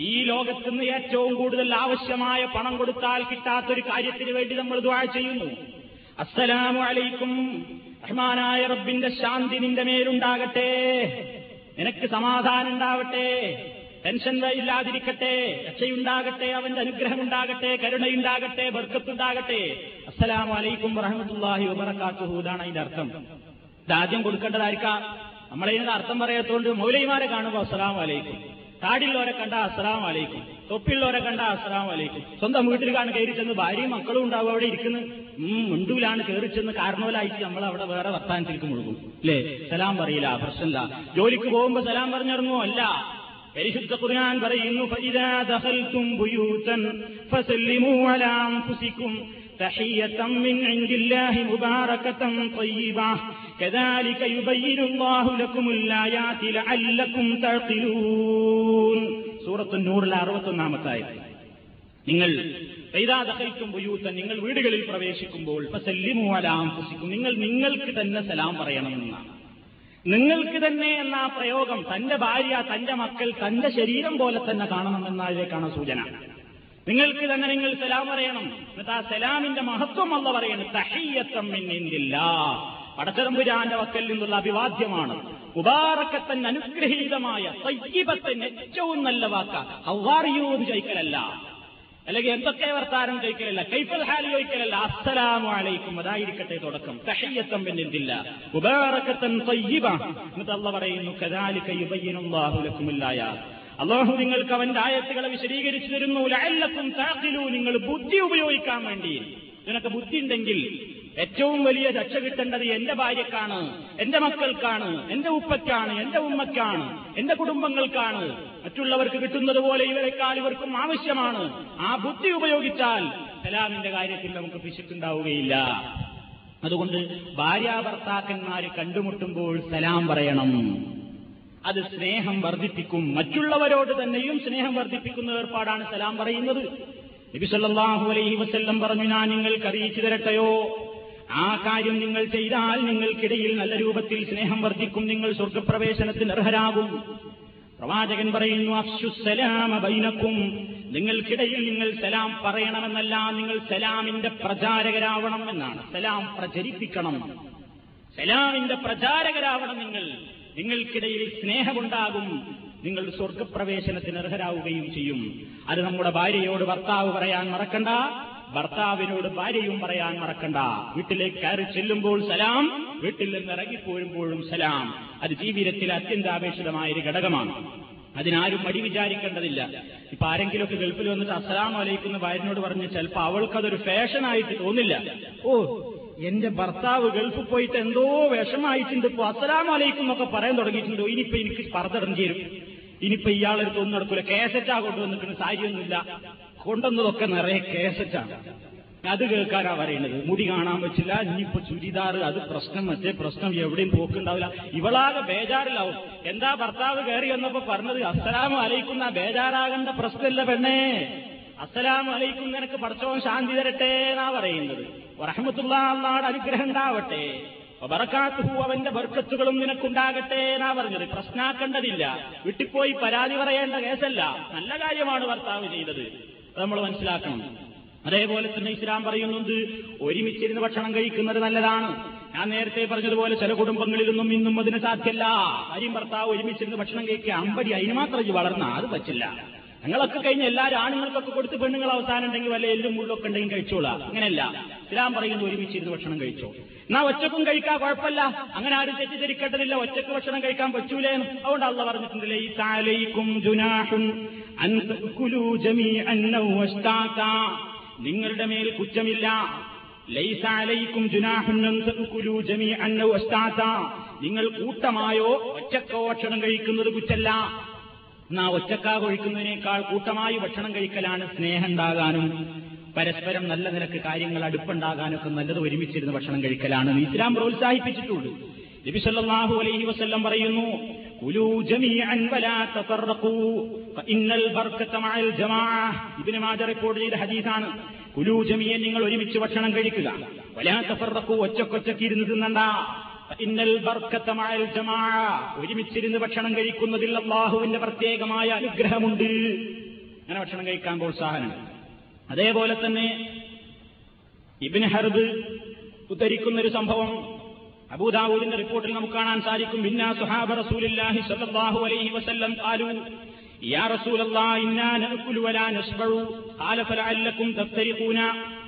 ഈ ലോകത്തുനിന്ന് ഏറ്റവും കൂടുതൽ ആവശ്യമായ പണം കൊടുത്താൽ കിട്ടാത്തൊരു കാര്യത്തിന് വേണ്ടി നമ്മൾ ദുആ ചെയ്യുന്നു. അസ്സലാമു അലൈക്കും, റഹ്മാനായ റബ്ബിന്റെ ശാന്തി നിന്റെ മേലുണ്ടാകട്ടെ, നിനക്ക് സമാധാനം ഉണ്ടാവട്ടെ, ടെൻഷൻ ഇല്ലാതിരിക്കട്ടെ, രക്ഷയുണ്ടാകട്ടെ, അവന്റെ അനുഗ്രഹമുണ്ടാകട്ടെ, കരുണയുണ്ടാകട്ടെ, ബർക്കത്തുണ്ടാകട്ടെ. അസ്സലാമു അലൈക്കും വറഹ്മത്തുള്ളാഹി വബറകാതുഹു എന്നാണ് അതിന്റെ അർത്ഥം. ഇതാദ്യം കൊടുക്കേണ്ടതായിരിക്കാം. നമ്മളതിന്റെ അർത്ഥം പറയാത്തോണ്ട് മൗലൈമാരെ കാണുമ്പോൾ അസ്സലാമു അലൈക്കും, താടിയുള്ളവരെ കണ്ട അസ്സലാമു അലൈക്കും, തൊപ്പിയുള്ളവരെ കണ്ട അസ്സലാമു അലൈക്കും. സ്വന്തം വീട്ടിലാണ് കയറി ചെന്ന് ഭാര്യയും മക്കളും ഉണ്ടാവും, അവിടെ ഇരിക്കുന്നത് മുണ്ടൂലാണ് കയറി ചെന്ന് കാരണവലായിട്ട് നമ്മൾ അവിടെ വേറെ വർത്താനത്തിലേക്ക് മുഴുകും അല്ലേ. സലാം പറയില്ല, പ്രശ്നമില്ല. ജോലിക്ക് പോകുമ്പോൾ സലാം പറഞ്ഞിറങ്ങുമോ? അല്ല. പരിശുദ്ധ ഖുർആൻ പറയുന്നു, ഫഇദാ ദഖൽതും ബുയൂതൻ ഫസല്ലിമൂ അലാ അൻഫുസികും തഹിയ്യതൻ മിൻ ഇൻദില്ലാഹി മുബാറകതൻ ത്വയ്യിബാ കദാലിക യുബയ്യിനുല്ലാഹു ലക്കുമുൽ ആയാതി ലഅല്ലകും തഅഖിലൂൻ. സൂറത്തുൻ നൂറിലെ അറുപത്തൊന്നാമത്തെ ആയത്ത്. നിങ്ങൾ ഫഇദാ ദഖൽതും ബുയൂതൻ, നിങ്ങൾ വീടുകളിൽ പ്രവേശിക്കുമ്പോൾ ഫസല്ലിമൂ അലാ അൻഫുസികും, നിങ്ങൾ നിങ്ങൾക്ക് തന്നെ സലാം പറയണമെന്നാണ്. നിങ്ങൾക്ക് തന്നെ എന്ന ആ പ്രയോഗം തന്റെ ഭാര്യ, തന്റെ മക്കൾ, തന്റെ ശരീരം പോലെ തന്നെ കാണണമെന്നതിലേക്കാണ് സൂചന. നിങ്ങൾക്ക് തന്നെ നിങ്ങൾ സലാം പറയണം. എന്നിട്ട് ആ സലാമിന്റെ മഹത്വം അല്ല പറയുന്നത്, തഹിയ്യത്തുൻ മിൻ ഇൻദില്ലാഹ്, പടച്ചതമ്പുരാന്റെ വക്കൽ നിന്നുള്ള അഭിവാദ്യമാണ്. മുബാറക്കത്തൻ, അനുഗ്രഹീതമായ, തയ്യിബത്തൻ, ഏറ്റവും നല്ല വാക്ക്. ഹൗ ആർ യു എന്ന് ചോദിക്കലല്ല, അല്ലെങ്കിൽ എന്തൊക്കെ വർത്താനം ചോദിക്കലല്ല, കൈഫൽ ഹാൽ ചോദിക്കലല്ല, അസ്സലാമു അലൈക്കും അതായിരിക്കട്ടെ തുടക്കം. തഹിയ്യത്തുൻ മിൻ ഇൻദില്ലാഹ് മുബാറകതൻ തയ്യിബ. എന്നിട്ട് അല്ലാഹു പറയുന്നു, കദാലിക യുബയ്യിനുല്ലാഹു ലക്കുമുൽ ആയാത്, അല്ലാഹു നിങ്ങൾക്ക് അവന്റെ ആയത്തുകളെ വിശദീകരിച്ചു തരുന്നു. ലഅല്ലകും തഅഖിലൂ, നിങ്ങൾ ബുദ്ധി ഉപയോഗിക്കാൻ വേണ്ടി. നിനക്ക് ബുദ്ധി ഉണ്ടെങ്കിൽ ഏറ്റവും വലിയ രക്ഷ കിട്ടേണ്ടത് എന്റെ ഭാര്യക്കാണ്, എന്റെ മക്കൾക്കാണ്, എന്റെ ഉപ്പയ്ക്കാണ്, എന്റെ ഉമ്മയ്ക്കാണ്, എന്റെ കുടുംബങ്ങൾക്കാണ്. മറ്റുള്ളവർക്ക് കിട്ടുന്നത് പോലെ ഇവരെക്കാൾ ഇവർക്കും ആവശ്യമാണ്. ആ ബുദ്ധി ഉപയോഗിച്ചാൽ സലാമിന്റെ കാര്യത്തിൽ നമുക്ക് പിശുക്കുണ്ടാവുകയില്ല. അതുകൊണ്ട് ഭാര്യാഭർത്താക്കന്മാർ കണ്ടുമുട്ടുമ്പോൾ സലാം പറയണം. അത് സ്നേഹം വർദ്ധിപ്പിക്കും. മറ്റുള്ളവരോട് തന്നെയും സ്നേഹം വർദ്ധിപ്പിക്കുന്ന ഏർപ്പാടാണ് സലാം പറയുന്നത്. നബി സല്ലല്ലാഹു അലൈഹി വസല്ലം പറഞ്ഞു, ഞാൻ നിങ്ങൾക്ക് അറിയിച്ചു തരട്ടെയോ, ആ കാര്യം നിങ്ങൾ ചെയ്താൽ നിങ്ങൾക്കിടയിൽ നല്ല രൂപത്തിൽ സ്നേഹം വർദ്ധിക്കും, നിങ്ങൾ സ്വർഗപ്രവേശനത്തിന് അർഹരാകും. പ്രവാചകൻ പറയുന്നു, അഫ്ശു സലാമ ബൈനക്കും, നിങ്ങൾക്കിടയിൽ നിങ്ങൾ സലാം പറയണമെന്നല്ല, നിങ്ങൾ സലാമിന്റെ പ്രചാരകരാവണം എന്നാണ്. സലാം പ്രചരിപ്പിക്കണം, സലാമിന്റെ പ്രചാരകരാവണം നിങ്ങൾ. നിങ്ങൾക്കിടയിൽ സ്നേഹമുണ്ടാകും, നിങ്ങൾ സ്വർഗപ്രവേശനത്തിന് അർഹരാവുകയും ചെയ്യും. അത് നമ്മുടെ ഭാര്യയോട് ഭർത്താവ് പറയാൻ മറക്കണ്ട, ഭർത്താവിനോട് ഭാര്യയും പറയാൻ മറക്കണ്ട. വീട്ടിലേക്ക് കയറി ചെല്ലുമ്പോൾ സലാം, വീട്ടിൽ നിന്ന് ഇറങ്ങിപ്പോരുമ്പോഴും സലാം. അത് ജീവിതത്തിൽ അത്യന്താപേക്ഷിതമായ ഒരു ഘടകമാണ്. അതിനാരും മടി വിചാരിക്കേണ്ടതില്ല. ഇപ്പൊ ആരെങ്കിലുമൊക്കെ ഗൾഫിൽ വന്നിട്ട് അസ്സലാമു അലൈക്കും എന്ന് ഭാര്യനോട് പറഞ്ഞ് ചിലപ്പോൾ അവൾക്കതൊരു ഫാഷനായിട്ട് തോന്നില്ല. ഓ എന്റെ ഭർത്താവ് ഗൾഫിൽ പോയിട്ട് എന്തോ വിഷമായിട്ടുണ്ട്, ഇപ്പൊ അസ്സലാമു അലൈക്കും എന്നൊക്കെ പറയാൻ തുടങ്ങിയിട്ടുണ്ടോ, ഇനിയിപ്പോ എനിക്ക് പറതടഞ്ഞു തരും, ഇനിയിപ്പോ ഇയാളെടുത്ത് ഒന്നും നടക്കൂല, കേസറ്റാ കൊണ്ടുവന്നിട്ട് സാരിയൊന്നുമില്ല, കൊണ്ടുവന്നതൊക്കെ നിറയെ കേസറ്റാണ്, അത് കേൾക്കാനാ പറയണത്. മുടി കാണാൻ പറ്റില്ല, ഇനിയിപ്പോ ചുരിദാറ്, അത് പ്രശ്നം, മറ്റേ പ്രശ്നം, എവിടെയും പോക്കുണ്ടാവില്ല. ഇവളാകെ ബേജാറിലാവും. എന്താ ഭർത്താവ് കയറി വന്നപ്പോ പറഞ്ഞത് അസ്സലാമു അലൈക്കും, ആ ബേജാറാകേണ്ട പ്രശ്നമല്ല പെണ്ണേ, അസ്സലാമു അലൈക്കും നിനക്ക് പടച്ചോൻ ശാന്തി തരട്ടെ എന്നാ പറയുന്നത്. വറഹ്മത്തുള്ളാഹി അല്ലാഹുവിന്റെ അനുഗ്രഹം ഉണ്ടാവട്ടെ, വബറകാത്തുഹു അവന്റെ ബർക്കത്തുകളും നിനക്കുണ്ടാകട്ടെ എന്നാ പറഞ്ഞത്. പ്രശ്നാക്കേണ്ടതില്ല, വിട്ടിപ്പോയി പരാതി പറയേണ്ട കേസല്ല, നല്ല കാര്യമാണ് ഭർത്താവ് ചെയ്തത്, അത് നമ്മൾ മനസ്സിലാക്കണം. അതേപോലെ തന്നെ ഇസ്ലാം പറയുന്നുണ്ട് ഒരുമിച്ചിരുന്ന് ഭക്ഷണം കഴിക്കുന്നത് നല്ലതാണ്. ഞാൻ നേരത്തെ പറഞ്ഞതുപോലെ ചില കുടുംബങ്ങളിലൊന്നും ഇന്നും അതിന് സാധ്യല്ല. ഭാര്യയും ഭർത്താവ് ഒരുമിച്ചിരുന്ന് ഭക്ഷണം കഴിക്കുക, അമ്പടി അതിന് മാത്രം വളർന്ന അത് പറ്റില്ല. ഞങ്ങളൊക്കെ കഴിഞ്ഞ എല്ലാവരും ആണുങ്ങൾക്കൊക്കെ കൊടുത്ത് പെണ്ണുങ്ങൾ അവസാനം ഉണ്ടെങ്കിൽ വല്ല എല്ലും മുള്ളൊക്കെ ഉണ്ടെങ്കിൽ കഴിച്ചോളാം, അങ്ങനെയല്ല. ഇസ്ലാം പറയുന്നത് ഒരുമിച്ചിരുന്ന് ഭക്ഷണം കഴിച്ചോ, എന്നാ ഒറ്റക്കും കഴിക്കാൻ കുഴപ്പമില്ല, അങ്ങനെ ആരും തെറ്റിദ്ധരിക്കേണ്ടതില്ല. ഒറ്റക്ക് ഭക്ഷണം കഴിക്കാൻ പറ്റൂലേ, അതുകൊണ്ട് അള്ളാഹു പറഞ്ഞിട്ടുണ്ടല്ലേ ഈ തഅലൈക്കും ജുനാഹുൻ അൻ തഅകുലു ജമീഅൻ ഔ അഷ്താതാ, നിങ്ങളുടെ മേൽ കുറ്റമില്ല. ലൈസ അലൈക്കും ജുനാഹുൻ അൻ തഅകുലു ജമീഅൻ ഔ അഷ്താതാ, നിങ്ങൾ കൂട്ടമായോ ഒറ്റക്കോ ഭക്ഷണം കഴിക്കുന്നത് കുറ്റമല്ല. എന്നാ ഒറ്റക്കാ കഴിക്കുന്നതിനേക്കാൾ കൂട്ടമായി ഭക്ഷണം കഴിക്കലാണ് സ്നേഹം ഉണ്ടാകാനും പരസ്പരം നല്ല നിലക്ക് കാര്യങ്ങൾ അടുപ്പുണ്ടാകാനൊക്കെ നല്ലത് ഒരുമിച്ചിരുന്ന് ഭക്ഷണം കഴിക്കലാണ് ഇസ്ലാം പ്രോത്സാഹിപ്പിച്ചിട്ടുണ്ട്. നബി സല്ലല്ലാഹു അലൈഹി വസല്ലം പറയുന്നു കുലൂ ജമീഅൻ വലാ തഫറഖൂ ഫഇന്നൽ ബർക്കത മഅൽ ജമാഅ, ഇബ്നു മാജ റിപ്പോർട്ട് ചെയ്ത ഹദീസാണ്. കുലൂ ജമീഅൻ, നിങ്ങൾ ഒരുമിച്ച് ഭക്ഷണം കഴിക്കുക, വലാ തഫറഖൂ, ഒറ്റക്കൊറ്റക്ക് ഇരുന്ന് തിന്നണ്ട, ഫഇന്നൽ ബർക്കത മഅൽ ജമാഅ, ഒരുമിച്ചിരുന്ന് ഭക്ഷണം കഴിക്കുന്നതിൽ അല്ലാഹുവിന്റെ പ്രത്യേകമായ അനുഗ്രഹമുണ്ട്. അങ്ങനെ ഭക്ഷണം കഴിക്കാൻ പ്രോത്സാഹനം. അതേപോലെ തന്നെ ഇബ്നു ഹർബ് ഉദ്ധരിക്കുന്നൊരു സംഭവം അബൂ ദാവൂദിന്റെ റിപ്പോർട്ടിൽ നമുക്ക് കാണാൻ സാധിക്കും. ഇന്നാ സ്വഹാബ റസൂലുള്ളാഹി സ്വല്ലല്ലാഹു അലൈഹി വസല്ലം ഖാലൂ യാ റസൂലല്ലാഹി ഇന്നാ നഅകുലു വലാ നശ്ബഉ ഖാല ഫലഅല്ലകും തഫ്തരിഖൂന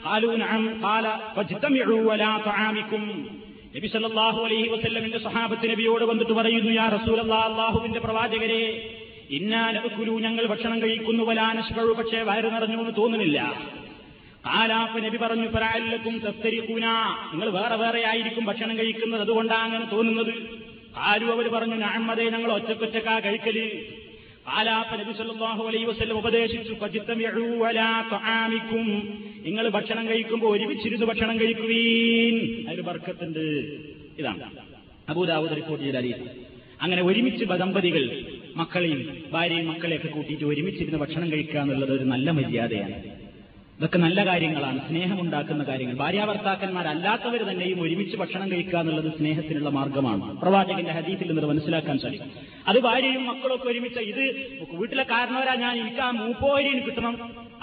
ഖാലൂ നഅം ഖാല ഫജ്തമിഉ വലാ തആമികും. നബി സല്ലല്ലാഹു അലൈഹി വസല്ലമിന്റെ സ്വഹാബത്ത് നബിയോട് വന്നിട്ട് പറയുന്നു, യാ റസൂലല്ലാഹി, അല്ലാഹുവിന്റെ പ്രവാചകരെ, ഇന്നാ നഅകുലു, ഞങ്ങൾ ഭക്ഷണം കഴിക്കുന്നു, വലാ നശ്ബഉ, പക്ഷേ വയറ് നിറഞ്ഞു എന്ന് തോന്നുന്നില്ല. ഖാലാഫ്, നബി പറഞ്ഞു, ഫലഅല്ലകും തഫ്തരിഖൂന, നിങ്ങൾ വേറെ വേറെ ആയിരിക്കും ഭക്ഷണം കഴിക്കുന്നത്, അതുകൊണ്ടാണ് അങ്ങനെ തോന്നുന്നത്. ഖാലു, അവർ പറഞ്ഞു, നഅം, അതേ, ഞങ്ങൾ ഒറ്റക്കൊറ്റക്കാ കഴിക്കല്. ഖാലാഫ്, നബി സല്ലല്ലാഹു അലൈഹി വസല്ലം ഉപദേശിച്ചു, ഫജ്തമിഉ വലാ തആമികും, നിങ്ങൾ ഭക്ഷണം കഴിക്കുമ്പോൾ ഒരുമിച്ചിരുന്ന് ഭക്ഷണം കഴിക്കുവീൻ, അതിൽ ബർക്കത്തുണ്ട്. ഇതാണ് അബൂ ദാവൂദ് റിപ്പോർട്ട് ചെയ്ത ഹദീസ്. അങ്ങനെ ഒരുമിച്ച് ദമ്പതികൾ മക്കളെയും ഭാര്യയും മക്കളെയൊക്കെ കൂട്ടിയിട്ട് ഒരുമിച്ചിരുന്ന് ഭക്ഷണം കഴിക്കുക എന്നുള്ളത് ഒരു നല്ല മര്യാദയാണ്. ഇതൊക്കെ നല്ല കാര്യങ്ങളാണ്, സ്നേഹമുണ്ടാക്കുന്ന കാര്യങ്ങൾ. ഭാര്യാഭർത്താക്കന്മാരല്ലാത്തവർ തന്നെയും ഒരുമിച്ച് ഭക്ഷണം കഴിക്കുക എന്നുള്ളത് സ്നേഹത്തിനുള്ള മാർഗമാണ്. പ്രവാചകന്റെ ഹദീസിൽ നിന്ന് മനസ്സിലാക്കാൻ സാധിക്കും. അത് ഭാര്യയും മക്കളൊക്കെ ഒരുമിച്ച്, ഇത് വീട്ടിലെ കാരണവരാ ഞാൻ, എനിക്ക് ആ മൂപ്പോരിന് കിട്ടണം,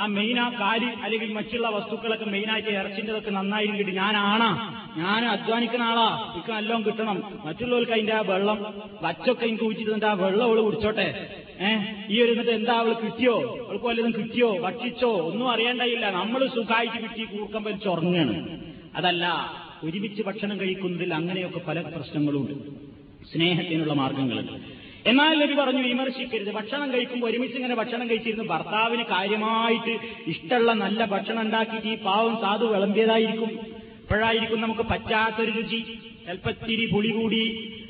ആ മെയിൻ ആ കാലി അല്ലെങ്കിൽ മറ്റുള്ള വസ്തുക്കളൊക്കെ മെയിനായിട്ട് ഇറച്ചിൻ്റെതൊക്കെ നന്നായിട്ട് കിട്ടി, ഞാനാണാ, ഞാൻ അധ്വാനിക്കുന്ന ആളാ, എനിക്ക് നല്ലോണം കിട്ടണം, മറ്റുള്ളവർക്ക് അതിന്റെ ആ വെള്ളം വച്ചൊക്കെ എനിക്ക് കുടിച്ചിട്ടുണ്ട്, ആ വെള്ളം അവള് കുടിച്ചോട്ടെ, ഏഹ് ഈ ഒരുന്നിട്ട് എന്താ അവൾ കിട്ടിയോ, അവൾക്ക് വല്ലതും കിട്ടിയോ, ഭക്ഷിച്ചോ, ഒന്നും അറിയേണ്ടായില്ല, നമ്മൾ സുഖമായിട്ട് കിട്ടി കൂർക്കം വലിച്ചൊറങ്ങാണ്. അതല്ല, ഒരുമിച്ച് ഭക്ഷണം കഴിക്കുന്നതിൽ അങ്ങനെയൊക്കെ പല പ്രശ്നങ്ങളുണ്ട്, സ്നേഹത്തിനുള്ള മാർഗങ്ങളുണ്ട്. എന്നാൽ നബി പറഞ്ഞു വിമർശിക്കരുത്, ഭക്ഷണം കഴിക്കുമ്പോൾ ഒരുമിച്ച് ഇങ്ങനെ ഭക്ഷണം കഴിച്ചിരുന്നു ഭർത്താവിന് കാര്യമായിട്ട് ഇഷ്ടമുള്ള നല്ല ഭക്ഷണം ഉണ്ടാക്കിയിട്ട് ഈ പാവം സാധു വിളമ്പിയതായിരിക്കും, അപ്പോഴായിരിക്കും നമുക്ക് പറ്റാത്തൊരു രുചി, ചിലപ്പോൾ ഇത്തിരി പുളി കൂടി,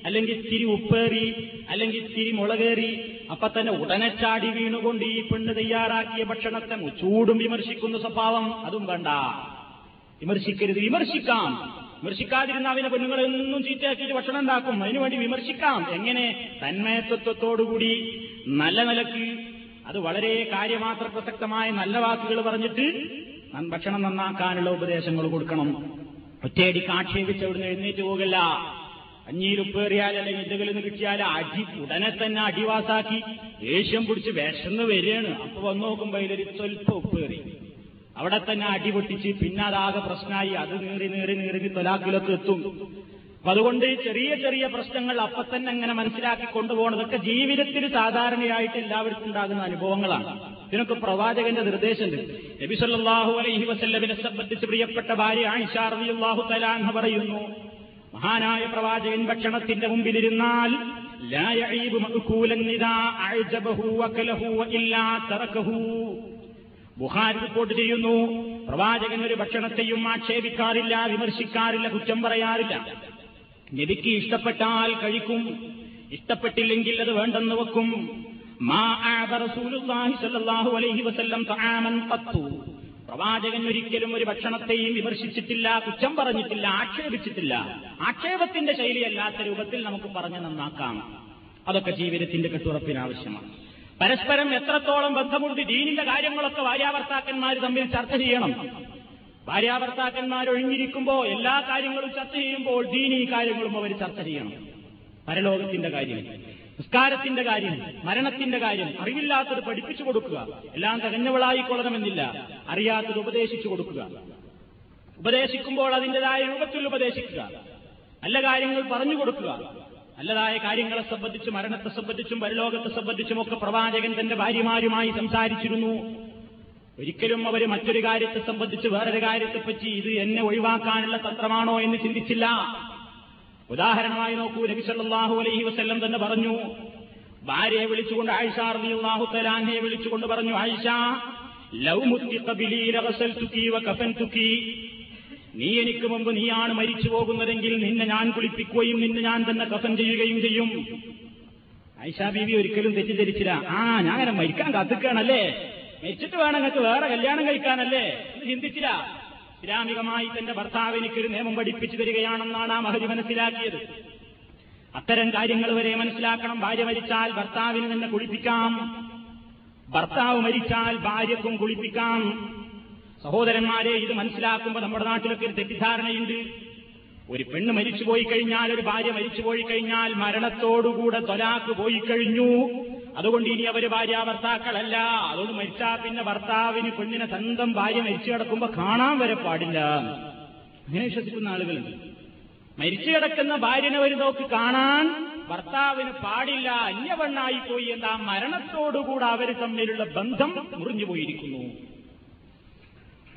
അല്ലെങ്കിൽ ഇത്തിരി ഉപ്പേറി, അല്ലെങ്കിൽ ഇത്തിരി മുളകേറി, അപ്പൊ തന്നെ ഉടനെ ചാടി വീണുകൊണ്ട് ഈ പെണ്ണ് തയ്യാറാക്കിയ ഭക്ഷണത്തെ ചൂടും വിമർശിക്കുന്ന സ്വഭാവം, അതും വേണ്ട. വിമർശിക്കരുത്, വിമർശിക്കാം, വിമർശിക്കാതിരുന്ന അവനെ പെണ്ണുങ്ങളെന്നും ചീത്തയാക്കിയിട്ട് ഭക്ഷണം ഉണ്ടാക്കും, അതിനുവേണ്ടി വിമർശിക്കാം. എങ്ങനെ? തന്മയത്വത്തോടുകൂടി നല്ല നിലക്ക്, അത് വളരെ കാര്യമാത്ര പ്രസക്തമായ നല്ല വാക്കുകൾ പറഞ്ഞിട്ട് ഭക്ഷണം നന്നാക്കാനുള്ള ഉപദേശങ്ങൾ കൊടുക്കണം. ഒറ്റയടിക്ക് ആക്ഷേപിച്ച് അവിടുന്ന് എഴുന്നേറ്റ് പോകല്ല. അഞ്ഞീരുപ്പേറിയാൽ അല്ലെങ്കിൽ എന്തെങ്കിലും കിട്ടിയാൽ അടി ഉടനെ തന്നെ അടിവാസാക്കി ദേഷ്യം പിടിച്ച് വിശന്ന് വരികയാണ്. അപ്പൊ വന്നു നോക്കുമ്പോ അതിലൊരു സ്വൽപ്പം ഉപ്പേറി, അവിടെ തന്നെ അടി പൊട്ടിച്ച് പിന്നെ അതാകെ പ്രശ്നമായി, അത് നീറി നീറി നീറി തൊലാക്കിലൊക്കെ എത്തും. അപ്പൊ അതുകൊണ്ട് ചെറിയ ചെറിയ പ്രശ്നങ്ങൾ അപ്പൊ തന്നെ അങ്ങനെ മനസ്സിലാക്കി കൊണ്ടുപോകണതൊക്കെ ജീവിതത്തിൽ സാധാരണയായിട്ട് എല്ലാവർക്കും ഉണ്ടാകുന്ന അനുഭവങ്ങളാണ്. ഇതിനൊക്കെ പ്രവാചകന്റെ നിർദ്ദേശമുണ്ട്. നബി സല്ലല്ലാഹു അലൈഹി വസല്ലമിനെ സംബന്ധിച്ച് പ്രിയപ്പെട്ട ഭാര്യ ആയിഷ റളിയല്ലാഹു തആല അൻഹ പറയുന്നു, മഹാനായ പ്രവാചകൻ ഭക്ഷണത്തിന്റെ മുമ്പിലിരുന്നാൽ ലാ യഈബു മഅകൂലൻ നിദാ അഅജബഹു വകലഹു ഇല്ലാ തറകഹു. ബുഖാരി റിപ്പോർട്ട് ചെയ്യുന്നു, പ്രവാചകൻ ഒരു ഭക്ഷണത്തെയും ആക്ഷേപിക്കാറില്ല, വിമർശിക്കാറില്ല, കുറ്റം പറയാറില്ല. നബിക്ക് ഇഷ്ടപ്പെട്ടാൽ കഴിക്കും, ഇഷ്ടപ്പെട്ടില്ലെങ്കിൽ അത് വേണ്ടെന്ന് വെക്കും. മാ അഅബ റസൂലുള്ളാഹി സ്വല്ലല്ലാഹു അലൈഹി വസല്ലം തആമൻ ഖത്തു, പ്രവാചകൻ ഒരിക്കലും ഒരു ഭക്ഷണത്തെയും വിമർശിച്ചിട്ടില്ല, കുറ്റം പറഞ്ഞിട്ടില്ല, ആക്ഷേപിച്ചിട്ടില്ല. ആക്ഷേപത്തിന്റെ ശൈലിയല്ലാത്ത രൂപത്തിൽ നമുക്ക് പറഞ്ഞു നന്നാക്കാം. അതൊക്കെ ജീവിതത്തിന്റെ കെട്ടുറപ്പിന് ആവശ്യമാണ്. പരസ്പരം എത്രത്തോളം ബന്ധമുണ്ട്, ദീനിന്റെ കാര്യങ്ങളൊക്കെ ഭാര്യാഭർത്താക്കന്മാർ തമ്മിൽ ചർച്ച ചെയ്യണം. ഭാര്യാഭർത്താക്കന്മാരൊഴിഞ്ഞിരിക്കുമ്പോ എല്ലാ കാര്യങ്ങളും ചർച്ച ചെയ്യുമ്പോൾ ദീനി കാര്യങ്ങളും അവർ ചർച്ച ചെയ്യണം. പരലോകത്തിന്റെ കാര്യം, നിസ്കാരത്തിന്റെ കാര്യം, മരണത്തിന്റെ കാര്യം, അറിവില്ലാത്തത് പഠിപ്പിച്ചു കൊടുക്കുക. എല്ലാം തികഞ്ഞവളായിക്കൊള്ളണമെന്നില്ല, അറിയാത്തത് ഉപദേശിച്ചു കൊടുക്കുക. ഉപദേശിക്കുമ്പോൾ അതിന്റേതായ രൂപത്തിൽ ഉപദേശിക്കുക, നല്ല കാര്യങ്ങൾ പറഞ്ഞു കൊടുക്കുക. നല്ലതായ കാര്യങ്ങളെ സംബന്ധിച്ചും മരണത്തെ സംബന്ധിച്ചും പരലോകത്തെ സംബന്ധിച്ചുമൊക്കെ പ്രവാചകൻ തന്റെ ഭാര്യമാരുമായി സംസാരിച്ചിരുന്നു. ഒരിക്കലും അവർ മറ്റൊരു കാര്യത്തെ സംബന്ധിച്ച് വേറൊരു കാര്യത്തെപ്പറ്റി ഇത് എന്നെ ഒഴിവാക്കാനുള്ള തന്ത്രമാണോ എന്ന് ചിന്തിച്ചില്ല. ഉദാഹരണമായി നോക്കൂ, നബി സല്ലല്ലാഹു അലൈഹി വസല്ലം തന്നെ പറഞ്ഞു, ഭാര്യയെ വിളിച്ചുകൊണ്ട് ആയിഷ റളിയല്ലാഹു തആല അൻഹയെ വിളിച്ചുകൊണ്ട് പറഞ്ഞു, ആയിഷ ലൗ മുത്തിഖ ബിലി ലഗസൽതുകി വകഫൻതുകി, നീ എനിക്ക് മുമ്പ് നീയാണ് മരിച്ചു പോകുന്നതെങ്കിൽ നിന്നെ ഞാൻ കുളിപ്പിക്കുകയും നിന്നെ ഞാൻ തന്നെ കഫൻ ചെയ്യുകയും ചെയ്യും. ആയിഷാ ബീവി ഒരിക്കലും തെറ്റിദ്ധരിച്ചില്ല. ആ ഞാനങ്ങനെ മരിക്കാൻ കാത്തിക്കാണല്ലേ, മരിച്ചിട്ട് വേണം നിങ്ങൾക്ക് വേറെ കല്യാണം കഴിക്കാനല്ലേ ചിന്തിച്ചില്ല. ഇസ്ലാമികമായി തന്റെ ഭർത്താവ് എനിക്കൊരു നിയമം പഠിപ്പിച്ചു തരികയാണെന്നാണ് ആ മഹതി മനസ്സിലാക്കിയത്. അത്തരം കാര്യങ്ങൾ വരെ മനസ്സിലാക്കണം. ഭാര്യ മരിച്ചാൽ ഭർത്താവിന് തന്നെ കുളിപ്പിക്കാം, ഭർത്താവ് മരിച്ചാൽ ഭാര്യക്കും കുളിപ്പിക്കാം. സഹോദരന്മാരെ, ഇത് മനസ്സിലാക്കുമ്പോൾ നമ്മുടെ നാട്ടിലൊക്കെ ഒരു തെറ്റിദ്ധാരണയുണ്ട്. ഒരു പെണ്ണ് മരിച്ചുപോയി കഴിഞ്ഞാൽ, ഒരു ഭാര്യ മരിച്ചുപോയി കഴിഞ്ഞാൽ മരണത്തോടുകൂടെ തൊലാക്ക് പോയി കഴിഞ്ഞു, അതുകൊണ്ട് ഇനി അവര് ഭാര്യാഭർത്താക്കളല്ല, അതുകൊണ്ട് മരിച്ചാൽ പിന്നെ ഭർത്താവിന് പെണ്ണിനെ സ്വന്തം ഭാര്യ മരിച്ചു കിടക്കുമ്പോൾ കാണാൻ വരെ പാടില്ല. അങ്ങനെ വിശ്വസിക്കുന്ന ആളുകളുണ്ട്. മരിച്ചു കിടക്കുന്ന ഭാര്യനെ ഒരു നോക്ക് കാണാൻ ഭർത്താവിന് പാടില്ല, അന്യവണ്ണായിപ്പോയി. എന്താ, മരണത്തോടുകൂടെ അവര് തമ്മിലുള്ള ബന്ധം മുറിഞ്ഞുപോയിരിക്കുന്നു.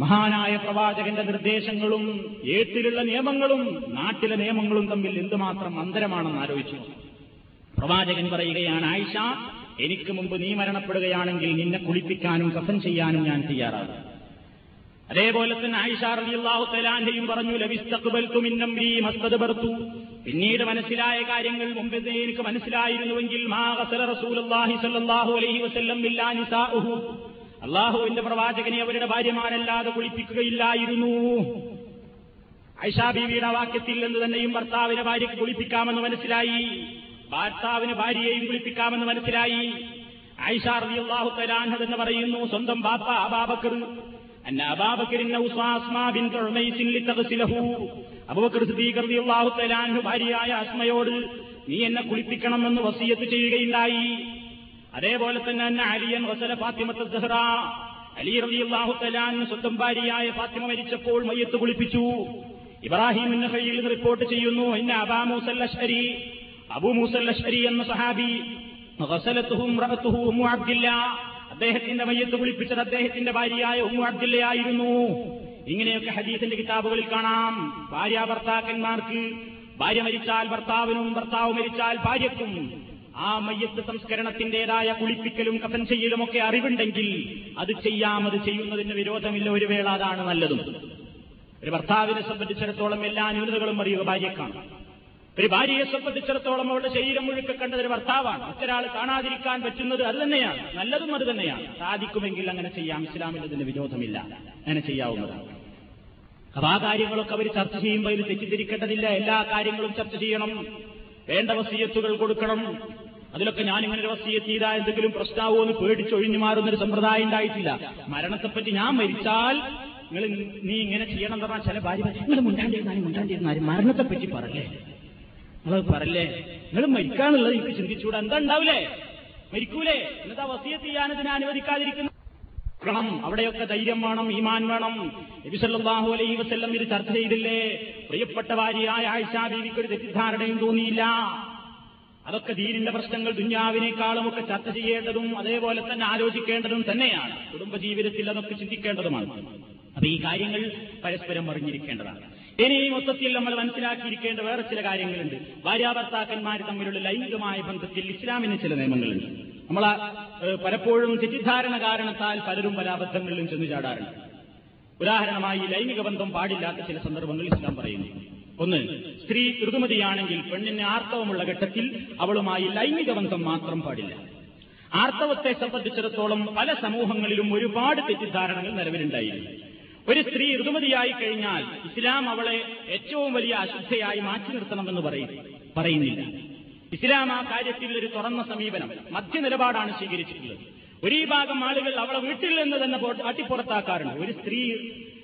മഹാനായ പ്രവാചകന്റെ നിർദ്ദേശങ്ങളും ഏട്ടിലുള്ള നിയമങ്ങളും നാട്ടിലെ നിയമങ്ങളും തമ്മിൽ എന്തുമാത്രം അന്തരമാണെന്ന് ആലോചിച്ചു. പ്രവാചകൻ പറയുകയാണ്, ആയിഷ എനിക്ക് മുമ്പ് നീ മരണപ്പെടുകയാണെങ്കിൽ നിന്നെ കുളിപ്പിക്കാനും കഫൻ ചെയ്യാനും ഞാൻ തയ്യാറാണ്. അതേപോലെ തന്നെ ആയിഷ റളിയല്ലാഹു തആല അൻഹയും പറഞ്ഞു, ലവിസ്തഖ്ബൽതു മിൻ അംരി മസ്തദ്ബർതു, പിന്നീട് മനസ്സിലായ കാര്യങ്ങൾ മുമ്പേ എനിക്ക് മനസ്സിലായിരുന്നുവെങ്കിൽ മാ ഖസല റസൂലുള്ളാഹി സ്വല്ലല്ലാഹു അലൈഹി വസല്ലം ഇല്ലാ നിസാഉഹു, അള്ളാഹുവിന്റെ പ്രവാചകനെ അവരുടെ ഭാര്യമാരല്ലാതെ കുളിപ്പിക്കുകയില്ലായിരുന്നു. ആയിഷാ ബീവിയുടെ വാക്യത്തിൽ നിന്ന് തന്നെയും ഭർത്താവിനെ ഭാര്യയ്ക്ക് കുളിപ്പിക്കാമെന്ന് മനസ്സിലായി, ഭർത്താവിന് ഭാര്യയെയും കുളിപ്പിക്കാമെന്ന് മനസ്സിലായി. ആയിഷ റളിയല്ലാഹു തആല അൻഹ തന്നെ പറയുന്നു, സ്വന്തം ബാപ്പ അബൂബക്കർ അന്ന അബൂബക്കറിനെ ഉസ്മാ ബിൻത് ഉമൈസ് ലിതഗ്സിലഹു, അബൂബക്കർ സിദ്ദീഖ് റളിയല്ലാഹു തആല അൻഹു ഭാര്യയായ അസ്മയോട് നീ എന്നെ കുളിപ്പിക്കണമെന്ന് വസിയത്ത് ചെയ്യുകയുണ്ടായി. അതേപോലെ തന്നെ അന്ന അലിയൻ വസല ഫാത്തിമത്ത് സുഹ്റ, അലി റളിയല്ലാഹു തആല അൻഹു സ്വന്തം ഭാര്യയായ ഫാത്തിമ മരിച്ചപ്പോൾ മയ്യത്ത് കുളിപ്പിച്ചു. ഇബ്രാഹിം ഇബ്നു ഖയ്യിൽ റിപ്പോർട്ട് ചെയ്യുന്നു, ഇന്ന അബൂ മൂസ അൽ-അശ്അരി, അബൂ മൂസ അൽ-അശ്അരി എന്ന സഹാബി ഗസലത്തുഹു ഇംറഅത്തുഹു ഉമ്മു അബ്ദില്ല, അദ്ദേഹത്തിന്റെ മയ്യത്ത് കുളിപ്പിച്ചത് അദ്ദേഹത്തിന്റെ ഭാര്യയായ ഉമ്മു അബ്ദില്ലയായിരുന്നു. ഇങ്ങനെയൊക്കെ ഹദീസിന്റെ കിതാബുകളിൽ കാണാം. ഭാര്യാഭർത്താക്കന്മാർക്ക് ഭാര്യ മരിച്ചാൽ ഭർത്താവിനും ഭർത്താവ് മരിച്ചാൽ ഭാര്യക്കും ആ മയ്യത്ത് സംസ്കരണത്തിന്റേതായ കുളിപ്പിക്കലും കഫൻ ചെയ്യലുമൊക്കെ അറിവുണ്ടെങ്കിൽ അത് ചെയ്യാം, അത് ചെയ്യുന്നതിന് വിരോധമില്ല. ഒരു വേള അതാണ് നല്ലതും. ഒരു ഭർത്താവിനെ സംബന്ധിച്ചിടത്തോളം എല്ലാ ന്യൂനതകളും അറിയുക ഭാര്യക്കാണ്. ഒരു ഭാര്യയെ സംബന്ധിച്ചിടത്തോളം അവളുടെ ശരീരം മുഴുക്ക കണ്ടത് ഒരു ഭർത്താവാണ്. മറ്റൊരാൾ കാണാതിരിക്കാൻ പറ്റുന്നത് അത് തന്നെയാണ്, നല്ലതും അത് തന്നെയാണ്. സാധിക്കുമെങ്കിൽ അങ്ങനെ ചെയ്യാം, ഇസ്ലാമിലതിന് വിരോധമില്ല, അങ്ങനെ ചെയ്യാവുന്നതാണ്. അപ്പൊ ആ കാര്യങ്ങളൊക്കെ അവർ ചർച്ച ചെയ്യുമ്പോൾ ഇത് തെറ്റിദ്ധരിക്കേണ്ടതില്ല. എല്ലാ കാര്യങ്ങളും ചർച്ച ചെയ്യണം, വേണ്ട വസീയത്തുകൾ കൊടുക്കണം. അതിലൊക്കെ ഞാനിങ്ങനെ ഒരു വസീയത്ത് ചെയ്താൽ എന്തെങ്കിലും പ്രശ്നമാവോ എന്ന് പേടിച്ചൊഴിഞ്ഞു മാറുന്നൊരു സമ്പ്രദായം ഉണ്ടായിട്ടില്ല. മരണത്തെപ്പറ്റി ഞാൻ മരിച്ചാൽ നിങ്ങൾ നീ ഇങ്ങനെ ചെയ്യണം എന്ന് പറഞ്ഞാൽ ചില ഭാര്യ നിങ്ങൾ മുണ്ടാണ്ടിരുന്നാലും മുണ്ടാണ്ടിരുന്നാലും മരണത്തെപ്പറ്റി പറയല്ലേ, നിങ്ങളത് പറയല്ലേ, നിങ്ങൾ മരിക്കാന്നുള്ളത് എനിക്ക് ചിന്തിച്ചുകൂടാ, എന്താ ഉണ്ടാവില്ലേ, മരിക്കൂലേ, എന്നിട്ട് ആ വസീയത്ത് ചെയ്യാനതിനെ അനുവദിക്കാതിരിക്കുന്നു. അവിടെയൊക്കെ ധൈര്യം വേണം, ഈമാൻ വേണം. നബി സല്ലല്ലാഹു അലൈഹി വസല്ലം ഇത് ചർച്ച ചെയ്തില്ലേ? പ്രിയപ്പെട്ട ഭാര്യയായ ആയിഷാ ബീവിക്ക് ഒരു തെറ്റിദ്ധാരണയും തോന്നിയില്ല. അതൊക്കെ ദീനിന്റെ പ്രശ്നങ്ങൾ ദുനിയാവിനേക്കാളും ഒക്കെ ചർച്ച ചെയ്യേണ്ടതും അതേപോലെ തന്നെ ആലോചിക്കേണ്ടതും തന്നെയാണ്. കുടുംബജീവിതത്തിൽ അതൊക്കെ ചിന്തിക്കേണ്ടതുമാണ്. അപ്പൊ ഈ കാര്യങ്ങൾ പരസ്പരം അറിഞ്ഞിരിക്കേണ്ടതാണ്. ഇനി ഈ മൊത്തത്തിൽ നമ്മൾ മനസ്സിലാക്കിയിരിക്കേണ്ട വേറെ ചില കാര്യങ്ങളുണ്ട്. ഭാര്യാഭർത്താക്കന്മാർ തമ്മിലുള്ള ലൈംഗികമായ ബന്ധത്തിൽ ഇസ്ലാമിന് ചില നിയമങ്ങളുണ്ട്. നമ്മളെ പലപ്പോഴും തെറ്റിദ്ധാരണ കാരണത്താൽ പലരും പല അബദ്ധങ്ങളിലും ചെന്നു ചാടാറുണ്ട്. ഉദാഹരണമായി ലൈംഗിക ബന്ധം പാടില്ലാത്ത ചില സന്ദർഭങ്ങൾ ഇസ്ലാം പറയുന്നു. ഒന്ന്, സ്ത്രീ ഋതുമതിയാണെങ്കിൽ പെണ്ണിന് ആർത്തവമുള്ള ഘട്ടത്തിൽ അവളുമായി ലൈംഗിക ബന്ധം മാത്രം പാടില്ല. ആർത്തവത്തെ സംബന്ധിച്ചിടത്തോളം പല സമൂഹങ്ങളിലും ഒരുപാട് തെറ്റിദ്ധാരണകൾ നിലവിലുണ്ടായിരുന്നു. ഒരു സ്ത്രീ ഋതുമതിയായി കഴിഞ്ഞാൽ ഇസ്ലാം അവളെ ഏറ്റവും വലിയ അശുദ്ധയായി മാറ്റി നിർത്തണമെന്ന് പറയുന്നില്ല. ഇസ്ലാം ആ കാര്യത്തിൽ ഒരു തുറന്ന സമീപനം, മധ്യ നിലപാടാണ് സ്വീകരിച്ചിട്ടുള്ളത്. ഒരു ഭാഗം ആളുകൾ അവളെ വീട്ടിൽ നിന്ന് തന്നെ അട്ടിപ്പുറത്താക്കാറുണ്ട്. ഒരു സ്ത്രീ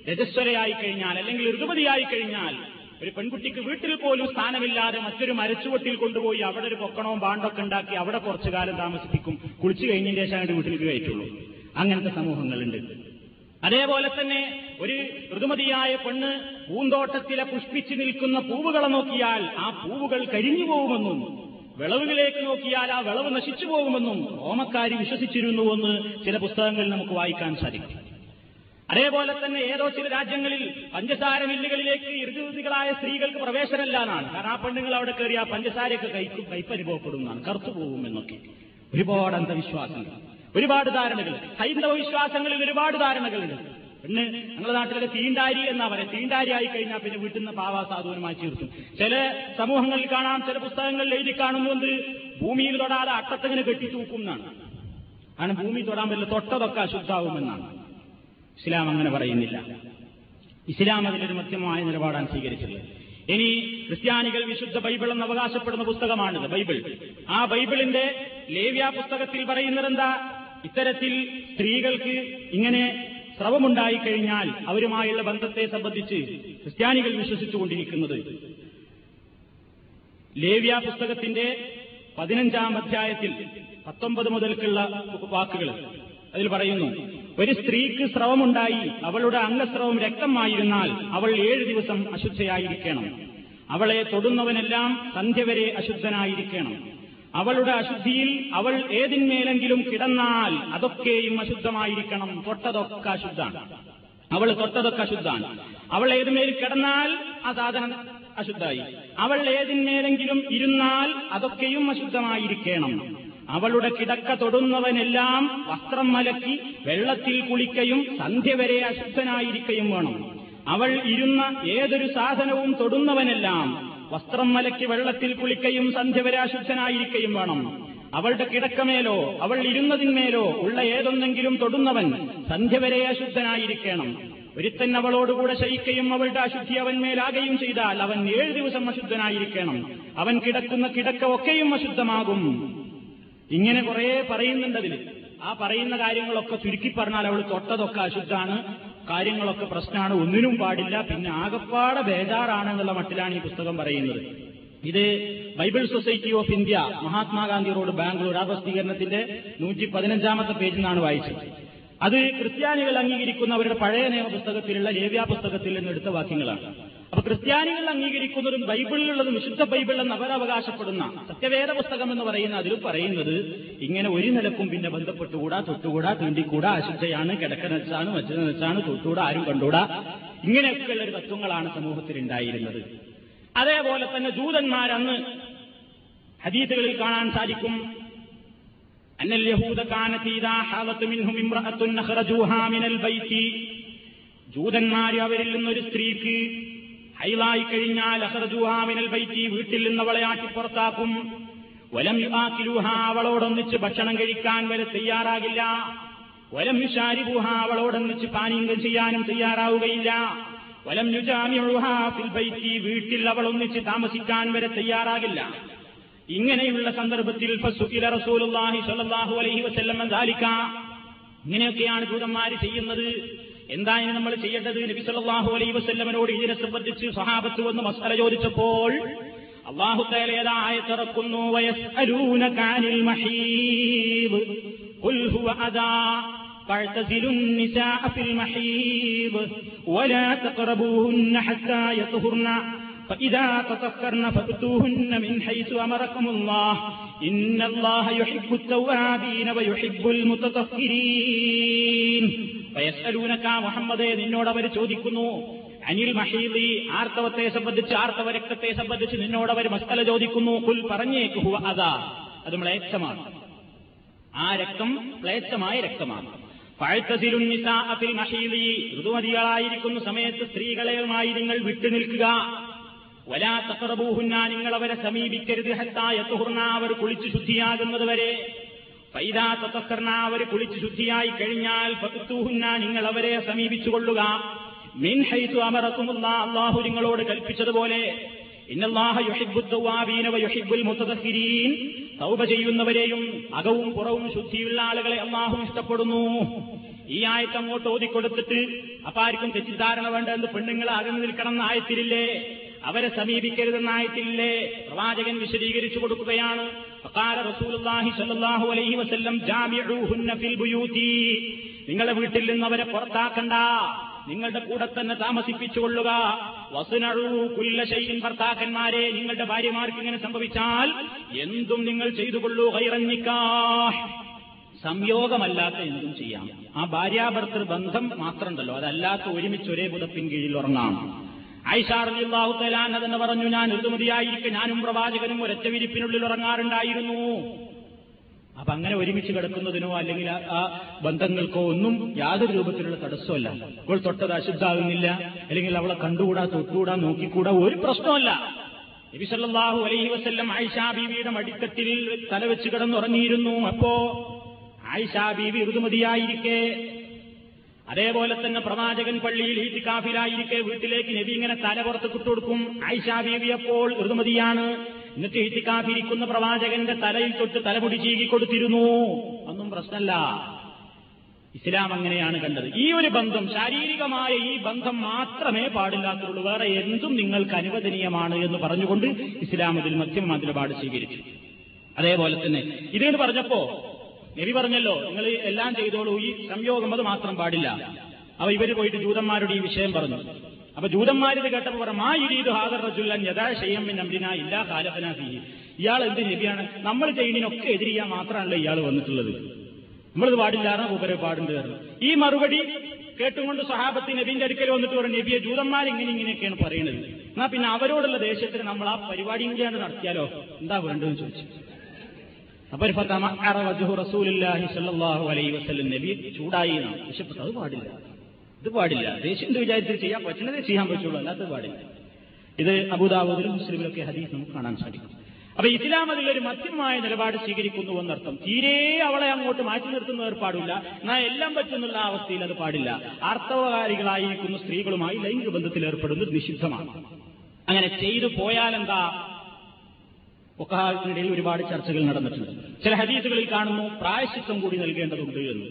രജസ്വരയായി കഴിഞ്ഞാൽ അല്ലെങ്കിൽ ഋതുപതിയായി കഴിഞ്ഞാൽ ഒരു പെൺകുട്ടിക്ക് വീട്ടിൽ പോലും സ്ഥാനമില്ലാതെ മറ്റൊരു മരച്ചുവട്ടിൽ കൊണ്ടുപോയി അവിടെ ഒരു പൊക്കണവും പാണ്ടൊക്കെ ഉണ്ടാക്കി അവിടെ കുറച്ചു കാലം താമസിപ്പിക്കും. കുളിച്ചു കഴിഞ്ഞതിന് ശേഷം അവരുടെ വീട്ടിലേക്ക് കയറ്റുള്ളൂ. അങ്ങനത്തെ സമൂഹങ്ങളുണ്ട്. അതേപോലെ തന്നെ ഒരു ഋതുമതിയായ പെണ്ണ് പൂന്തോട്ടത്തിലെ പുഷ്പിച്ചു നിൽക്കുന്ന പൂവുകളെ നോക്കിയാൽ ആ പൂവുകൾ കരിഞ്ഞു പോകുമെന്നും വിളവുകളിലേക്ക് നോക്കിയാൽ ആ വിളവ് നശിച്ചു പോകുമെന്നും റോമക്കാരി വിശ്വസിച്ചിരുന്നുവെന്ന് ചില പുസ്തകങ്ങളിൽ നമുക്ക് വായിക്കാൻ സാധിക്കും. അതേപോലെ തന്നെ ഏതോ ചില രാജ്യങ്ങളിൽ പഞ്ചസാര മില്ലുകളിലേക്ക് ഋതുമതികളായ സ്ത്രീകൾക്ക് പ്രവേശനമില്ലെന്നാണ്. കാരണം ആ പെണ്ണുങ്ങൾ അവിടെ കയറി ആ പഞ്ചസാരയൊക്കെ കൈക്കും കൈപ്പനുഭവപ്പെടുന്നതാണ്, കറുത്തു പോകുമെന്നൊക്കെ ഒരുപാട് അന്ധവിശ്വാസങ്ങൾ, ഒരുപാട് ധാരണകൾ. ഹൈന്ദവ വിശ്വാസങ്ങളിൽ ഒരുപാട് ധാരണകളുണ്ട്. പിന്നെ നമ്മുടെ നാട്ടിലൊക്കെ തീണ്ടാരി എന്നാ പറയുക. തീണ്ടാരി ആയി കഴിഞ്ഞാൽ പിന്നെ വീട്ടിൽ നിന്ന് പാവാസാധുവനുമായി തീർക്കും. ചില സമൂഹങ്ങളിൽ കാണാം, ചില പുസ്തകങ്ങളിൽ എഴുതി കാണുന്നത് ഭൂമിയിൽ തൊടാതെ അട്ടത്തിങ്ങനെ കെട്ടി തൂക്കും എന്നാണ്. ആണ് ഭൂമി തൊടാൻ പറ്റില്ല, തൊട്ടതൊക്കെ അശുദ്ധാവുമെന്നാണ്. ഇസ്ലാം അങ്ങനെ പറയുന്നില്ല. ഇസ്ലാം അതിലൊരു മധ്യമമായ നിലപാടാണ് സ്വീകരിച്ചത്. ഇനി ക്രിസ്ത്യാനികൾ വിശുദ്ധ ബൈബിൾ എന്ന് അവകാശപ്പെടുന്ന പുസ്തകമാണിത്, ബൈബിൾ. ആ ബൈബിളിന്റെ ലേവ്യ പുസ്തകത്തിൽ പറയുന്നത് എന്താ? ഇത്തരത്തിൽ സ്ത്രീകൾക്ക് ഇങ്ങനെ സ്രവമുണ്ടായിക്കഴിഞ്ഞാൽ അവരുമായുള്ള ബന്ധത്തെ സംബന്ധിച്ച് ക്രിസ്ത്യാനികൾ വിശ്വസിച്ചുകൊണ്ടിരിക്കുന്നത് ലേവ്യ പുസ്തകത്തിന്റെ പതിനഞ്ചാം അധ്യായത്തിൽ പത്തൊമ്പത് മുതൽക്കുള്ള വാക്കുകൾ അതിൽ പറയുന്നു: ഒരു സ്ത്രീക്ക് സ്രവമുണ്ടായി അവളുടെ അംഗസ്രവം രക്തമായിരുന്നാൽ അവൾ ഏഴു ദിവസം അശുദ്ധയായിരിക്കണം. അവളെ തൊടുന്നവനെല്ലാം സന്ധ്യ വരെ അശുദ്ധനായിരിക്കണം. അവളുടെ അശുദ്ധിയിൽ അവൾ ഏതിന്മേലെങ്കിലും കിടന്നാൽ അതൊക്കെയും അശുദ്ധമായിരിക്കണം. തൊട്ടതൊക്കെ അശുദ്ധാണ്. അവൾ തൊട്ടതൊക്കെ അശുദ്ധാണ്. അവൾ ഏതിന്മേൽ കിടന്നാൽ ആ സാധനം അശുദ്ധായി. അവൾ ഏതിന്മേലെങ്കിലും ഇരുന്നാൽ അതൊക്കെയും അശുദ്ധമായിരിക്കണം. അവളുടെ കിടക്ക തൊടുന്നവനെല്ലാം വസ്ത്രം മലക്കി വെള്ളത്തിൽ കുളിക്കയും സന്ധ്യ വരെ അശുദ്ധനായിരിക്കയും വേണം. അവൾ ഇരുന്ന ഏതൊരു സാധനവും തൊടുന്നവനെല്ലാം വസ്ത്രം മലക്കി വെള്ളത്തിൽ കുളിക്കയും സന്ധ്യ വരെ അശുദ്ധനായിരിക്കയും വേണം. അവളുടെ കിടക്കമേലോ അവൾ ഇരുന്നതിന്മേലോ ഉള്ള ഏതൊന്നെങ്കിലും തൊടുന്നവൻ സന്ധ്യ വരെ അശുദ്ധനായിരിക്കണം. ഒരുത്തൻ അവളോടുകൂടെ ശയിക്കുകയും അവളുടെ അശുദ്ധി അവന്മേലാകുകയും ചെയ്താൽ അവൻ ഏഴു ദിവസം അശുദ്ധനായിരിക്കണം. അവൻ കിടക്കുന്ന കിടക്ക ഒക്കെയും അശുദ്ധമാകും. ഇങ്ങനെ കുറെ പറയുന്നുണ്ടതിൽ. ആ പറയുന്ന കാര്യങ്ങളൊക്കെ ചുരുക്കി പറഞ്ഞാൽ അവൾ തൊട്ടതൊക്കെ അശുദ്ധാണ്, കാര്യങ്ങളൊക്കെ പ്രശ്നമാണ്, ഒന്നിനും പാടില്ല, പിന്നെ ആകപ്പാടെ ബേജാറാണെന്നുള്ള മട്ടിലാണ് ഈ പുസ്തകം പറയുന്നത്. ഇത് Bible society of India, Mahatma Gandhi road, Bangalore. ആ പ്രസിദ്ധീകരണത്തിന്റെ നൂറ്റി പതിനഞ്ചാമത്തെ പേജിൽ നിന്നാണ് വായിച്ചത്. അത് ക്രിസ്ത്യാനികൾ അംഗീകരിക്കുന്ന അവരുടെ പഴയ നിയമ പുസ്തകത്തിലുള്ള ലേവ്യ പുസ്തകത്തിൽ നിന്ന് എടുത്ത വാക്യങ്ങളാണ്. അപ്പൊ ക്രിസ്ത്യാനികൾ അംഗീകരിക്കുന്നതും ബൈബിളിലുള്ളതും വിശുദ്ധ ബൈബിൾ എന്ന് അവരവകാശപ്പെടുന്ന സത്യവേദ പുസ്തകം എന്ന് പറയുന്ന അതിൽ പറയുന്നത് ഇങ്ങനെ ഒരു നിലക്കും പിന്നെ ബന്ധപ്പെട്ടുകൂടാ, തൊട്ടുകൂടാ, തീണ്ടിക്കൂടാ, അശുദ്ധയാണ്, കിടക്കനച്ചാണ്, മച്ചനച്ചാണ്, തൊട്ടുകൂടാ, ആരും കണ്ടുകൂടാ, ഇങ്ങനെയൊക്കെയുള്ള ഒരു തത്വങ്ങളാണ് സമൂഹത്തിലുണ്ടായിരുന്നത്. അതേപോലെ തന്നെ ജൂതന്മാരന്ന് ഹദീസുകളിൽ കാണാൻ സാധിക്കും, അന്നൽ യഹൂദ കാനത് ഇദാ ഹാലത് മിൻഹും ഇംറഅത്തുൻ അഖ്റജൂഹാ മിനൽ ബൈത്തി. ജൂതന്മാർ അവരിൽ നിന്നൊരു സ്ത്രീക്ക് ഹൈളായി കഴിഞ്ഞാൽ അഖ്റജൂഹാ മിനൽ ബൈത്തി, വീട്ടിൽ നിന്നവളെ ആട്ടിപ്പുറത്താക്കും. വലം യുആകിലുഹാ, അവളോടൊന്നിച്ച് ഭക്ഷണം കഴിക്കാൻ വരെ തയ്യാറാകില്ല. വലം യുശാരിബുഹാ, അവളോടൊന്നിച്ച് പാനീയം ചെയ്യാനും തയ്യാറാവുകയില്ല. വലം യുജാമിഉഹാ ഫിൽ ബൈത്തി, വീട്ടിൽ അവളൊന്നിച്ച് താമസിക്കാൻ വരെ തയ്യാറാകില്ല. ഇങ്ങനെയുള്ള സന്ദർഭത്തിൽ ഫസുഖില റസൂലുള്ളാഹി സ്വല്ലല്ലാഹു അലൈഹി വസല്ലം ദാലിക, ഇങ്ങനെയൊക്കെയാണ് ജൂതന്മാർ ചെയ്യുന്നത്. എന്തായാലും നമ്മൾ ചെയ്യേണ്ടത്, നബി സ്വല്ലല്ലാഹു അലൈഹി വസല്ലമനോട് ഇതിനെ സംബന്ധിച്ച് സ്വഹാബത്ത് വന്ന് മസ്അല ചോദിച്ചപ്പോൾ അല്ലാഹു തആല ഏതാ ആയത്ത് ഇറക്കുന്നു? വയസ്അലൂനക അനിൽ മഹീബ് ഖുൽ ഹുവ അദാ ഫഅതസിലുൻ നിസാ ഫിൽ മഹീബ് വലാ തഖറബൂഹുന്ന ഹത്താ യത്ഹുർന فإذا تطهرن فأتوهن من حيث أمركم الله إن الله يحب التوابين ويحب المتطهرين. فيسألونك محمد നിന്നോടവർ ചോദിക്കുന്നു അനിൽ മഹീദി, ആർത്തവത്തെ സംബന്ധിച്ച്, ആർത്തവ രക്തത്തെ സംബന്ധിച്ച് നിന്നോടവർ മസ്അല ചോദിക്കുന്നു. ഖുൽ, പറഞ്ഞേക്ക്, ഹുവ അദാ, അത് മ്ലേച്ഛമാണ്, ആ രക്തം മ്ലേച്ഛമായ രക്തമാണ്. ഫഅതസിലുൻ നിസാ ഫിൽ മഹീദി, ഋതുമതികളായിരിക്കുന്ന സമയത്ത് സ്ത്രീകളെയുമായി നിങ്ങൾ വിട്ടുനിൽക്കുക. വലാ തഖറബൂഹുന്ന, നിങ്ങൾ അവരെ സമീപിക്കരുത്. ഹത്താ യത്ഹുർന, അവർ കുളിച്ചു ശുദ്ധിയാകുന്നത് വരെ. ഫൈദാ തതഖർന, അവർ കുളിച്ചു ശുദ്ധിയായി കഴിഞ്ഞാൽ ഫഅതൂഹുന്ന, നിങ്ങൾ അവരെ സമീപിച്ചുകൊള്ളുക. മിൻ ഹൈതു അമറകുമുല്ലാഹ്, അല്ലാഹു നിങ്ങളോട് കൽപ്പിച്ചതുപോലെ. ഇന്നല്ലാഹ യുഹിബ്ബു തവ്വാബീന വയുഹിബ്ബുൽ മുതതഹിരീൻ. തൗബ ചെയ്യുന്നവരെയും അകവും പുറവും ശുദ്ധിയുള്ള ആളുകളെ അല്ലാഹു ഇഷ്ടപ്പെടുന്നു. ഈ ആയത്ത് അങ്ങോട്ട് ഓതിക്കൊടുത്തിട്ട് അപ്പൊ ആർക്കും തെറ്റിദ്ധാരണ വേണ്ടെന്ന്, പെണ്ണുങ്ങളെ അകന്നു നിൽക്കണം എന്ന ആയത്തിലില്ലേ, അവരെ സമീപിക്കരുതെന്ന ആയത്തിലില്ലേ, പ്രവാചകൻ വിശദീകരിച്ചു കൊടുക്കുകയാണ്. ഫഖാല റസൂലുള്ളാഹി സ്വല്ലല്ലാഹു അലൈഹി വസല്ലം ജാമിഉഹുന്ന ഫിൽ ബുയൂതി, നിങ്ങളുടെ വീട്ടിൽ നിന്ന് അവരെ പുറത്താക്കണ്ട, നിങ്ങളുടെ കൂടെ തന്നെ താമസിപ്പിച്ചുകൊള്ളുക. വസ്നഉ കുല്ല ശൈഇൻ, ഭർത്താക്കന്മാരെ നിങ്ങളുടെ ഭാര്യമാർക്ക് ഇങ്ങനെ സംഭവിച്ചാൽ എന്തും നിങ്ങൾ ചെയ്തുകൊള്ളൂ. ഖൈറൻ നിക്കാഹ്, സംയോഗമല്ലാത്ത എന്തും ചെയ്യാം. ആ ഭാര്യാഭർത്തൃ ബന്ധം മാത്രമുണ്ടല്ലോ, അതല്ലാത്ത ഒരുമിച്ച് ഒരേ പുതപ്പിൻ കീഴിൽ ഉറങ്ങാം. ആയിഷ റളിയല്ലാഹു തആല അൻഹ തന്നെ പറഞ്ഞു, ഞാൻ ഋതുമതിയായിരിക്കെ ഞാനും പ്രവാചകനും ഒരൊറ്റ വിരിപ്പിനുള്ളിൽ ഉറങ്ങാറുണ്ടായിരുന്നു. അപ്പൊ അങ്ങനെ ഒരുമിച്ച് കിടക്കുന്നതിനോ അല്ലെങ്കിൽ ആ ബന്ധങ്ങൾക്കോ ഒന്നും യാതൊരു രൂപത്തിലുള്ള തടസ്സമല്ല. ഇപ്പോൾ തൊട്ടത് അശുദ്ധാകുന്നില്ല, അല്ലെങ്കിൽ അവളെ കണ്ടുകൂടാ, തൊട്ടുകൂടാ, നോക്കിക്കൂടാ, ഒരു പ്രശ്നമല്ല. നബി സല്ലല്ലാഹു അലൈഹി വസല്ലം ആയിഷാ ബീവിയുടെ മടിത്തട്ടിൽ തലവെച്ച് കിടന്നുറങ്ങിയിരുന്നു. അപ്പോ ആയിഷാ ബീവി ഋതുമതിയായിരിക്കെ, അതേപോലെ തന്നെ പ്രവാചകൻ പള്ളിയിൽ ഇത്തികാഫിലായിരിക്കെ വീട്ടിലേക്ക് നബി ഇങ്ങനെ തല പുറത്ത് കുട്ടുകൊടുക്കും. ആയിഷാ ബീവി അപ്പോൾ ഋതുമതിയാണ്. എന്നിട്ട് ഇത്തികാഫിലിരിക്കുന്ന പ്രവാചകന്റെ തലയിൽ തൊട്ട് തലമുടി ചീകി കൊടുത്തിരുന്നു. ഒന്നും പ്രശ്നമല്ല. ഇസ്ലാം അങ്ങനെയാണ് കണ്ടത്. ഈ ഒരു ബന്ധം, ശാരീരികമായ ഈ ബന്ധം മാത്രമേ പാടില്ലാത്തുള്ളൂ, വേറെ എന്തും നിങ്ങൾക്ക് അനുവദനീയമാണ് എന്ന് പറഞ്ഞുകൊണ്ട് ഇസ്ലാം അതിൽ മധ്യമ നിലപാട് സ്വീകരിച്ചു. അതേപോലെ തന്നെ ഇതെന്ന് പറഞ്ഞപ്പോ നബി പറഞ്ഞല്ലോ, നിങ്ങൾ എല്ലാം ചെയ്തോളൂ, ഈ സംയോഗം അത് മാത്രം പാടില്ല. അപ്പൊ ഇവര് പോയിട്ട് ജൂതന്മാരുടെ ഈ വിഷയം പറഞ്ഞു. അപ്പൊ ജൂതന്മാരിത് കേട്ടപ്പോൾ പറ മാ യുരീദു ഹാദർ റജുല്ലൻ യദാശയം മിൻ അംരിനാ ഇല്ലാ ഖാലഫന ഫീഹി. ഇയാൾ എന്ത് നബിയാണ്, നമ്മൾ ചെയ്യുന്നതിനൊക്കെ എതിരിയാ മാത്രമല്ല ഇയാൾ വന്നിട്ടുള്ളത്, നമ്മളിത് പാടില്ലാറ ഉപരെ പാടുണ്ട്. ഈ മറുപടി കേട്ടുകൊണ്ട് സ്വഹാബത്ത് നബീന്റെ അടുക്കൽ വന്നിട്ട് പറഞ്ഞു, നബിയെ ജൂതന്മാർ ഇങ്ങനെ ഇങ്ങനെയൊക്കെയാണ് പറയുന്നത്, എന്നാ പിന്നെ അവരോടുള്ള ദേഷ്യത്തിന് നമ്മൾ ആ പരിപാടിയും കൂടിയാണ് നടത്തിയാലോ, എന്താ വേണ്ടതെന്ന് ചോദിച്ചു. അപ്പൊ റസൂലുള്ളാഹി സ്വല്ലല്ലാഹു അലൈഹി വസല്ലം നബി ചൂടായി, പക്ഷെ അത് പാടില്ല, ഇത് പാടില്ല, ദേശീയ വിചാരത്തിൽ ചെയ്യാൻ പറ്റുന്നതേ ചെയ്യാൻ പറ്റുള്ളൂ, അല്ലാത്ത പാടില്ല. ഇത് അബൂദാവൂദിലും മുസ്ലിമിലൊക്കെ ഹദീസ് നമുക്ക് കാണാൻ സാധിക്കും. അപ്പൊ ഇസ്ലാം അതിലൊരു മധ്യമമായ നിലപാട് സ്വീകരിക്കുന്നു എന്നർത്ഥം. തീരെ അവളെ അങ്ങോട്ട് മാറ്റി നിർത്തുന്ന ഏർപ്പാടില്ല, എന്നാ എല്ലാം പറ്റുന്നുള്ള അവസ്ഥയിൽ അത് പാടില്ല. ആർത്തവകാരികളായിരിക്കുന്ന സ്ത്രീകളുമായി ലൈംഗിക ബന്ധത്തിൽ ഏർപ്പെടുന്നത് നിഷിദ്ധമാണ്. അങ്ങനെ ചെയ്തു പോയാലെന്താ? ഒക്കഹാത്തിനിടയിൽ ഒരുപാട് ചർച്ചകൾ നടന്നിട്ടുണ്ട്. ചില ഹദീസുകളിൽ കാണുന്നു പ്രായശ്ചിത്തം കൂടി നൽകേണ്ടതുണ്ട് എന്ന്.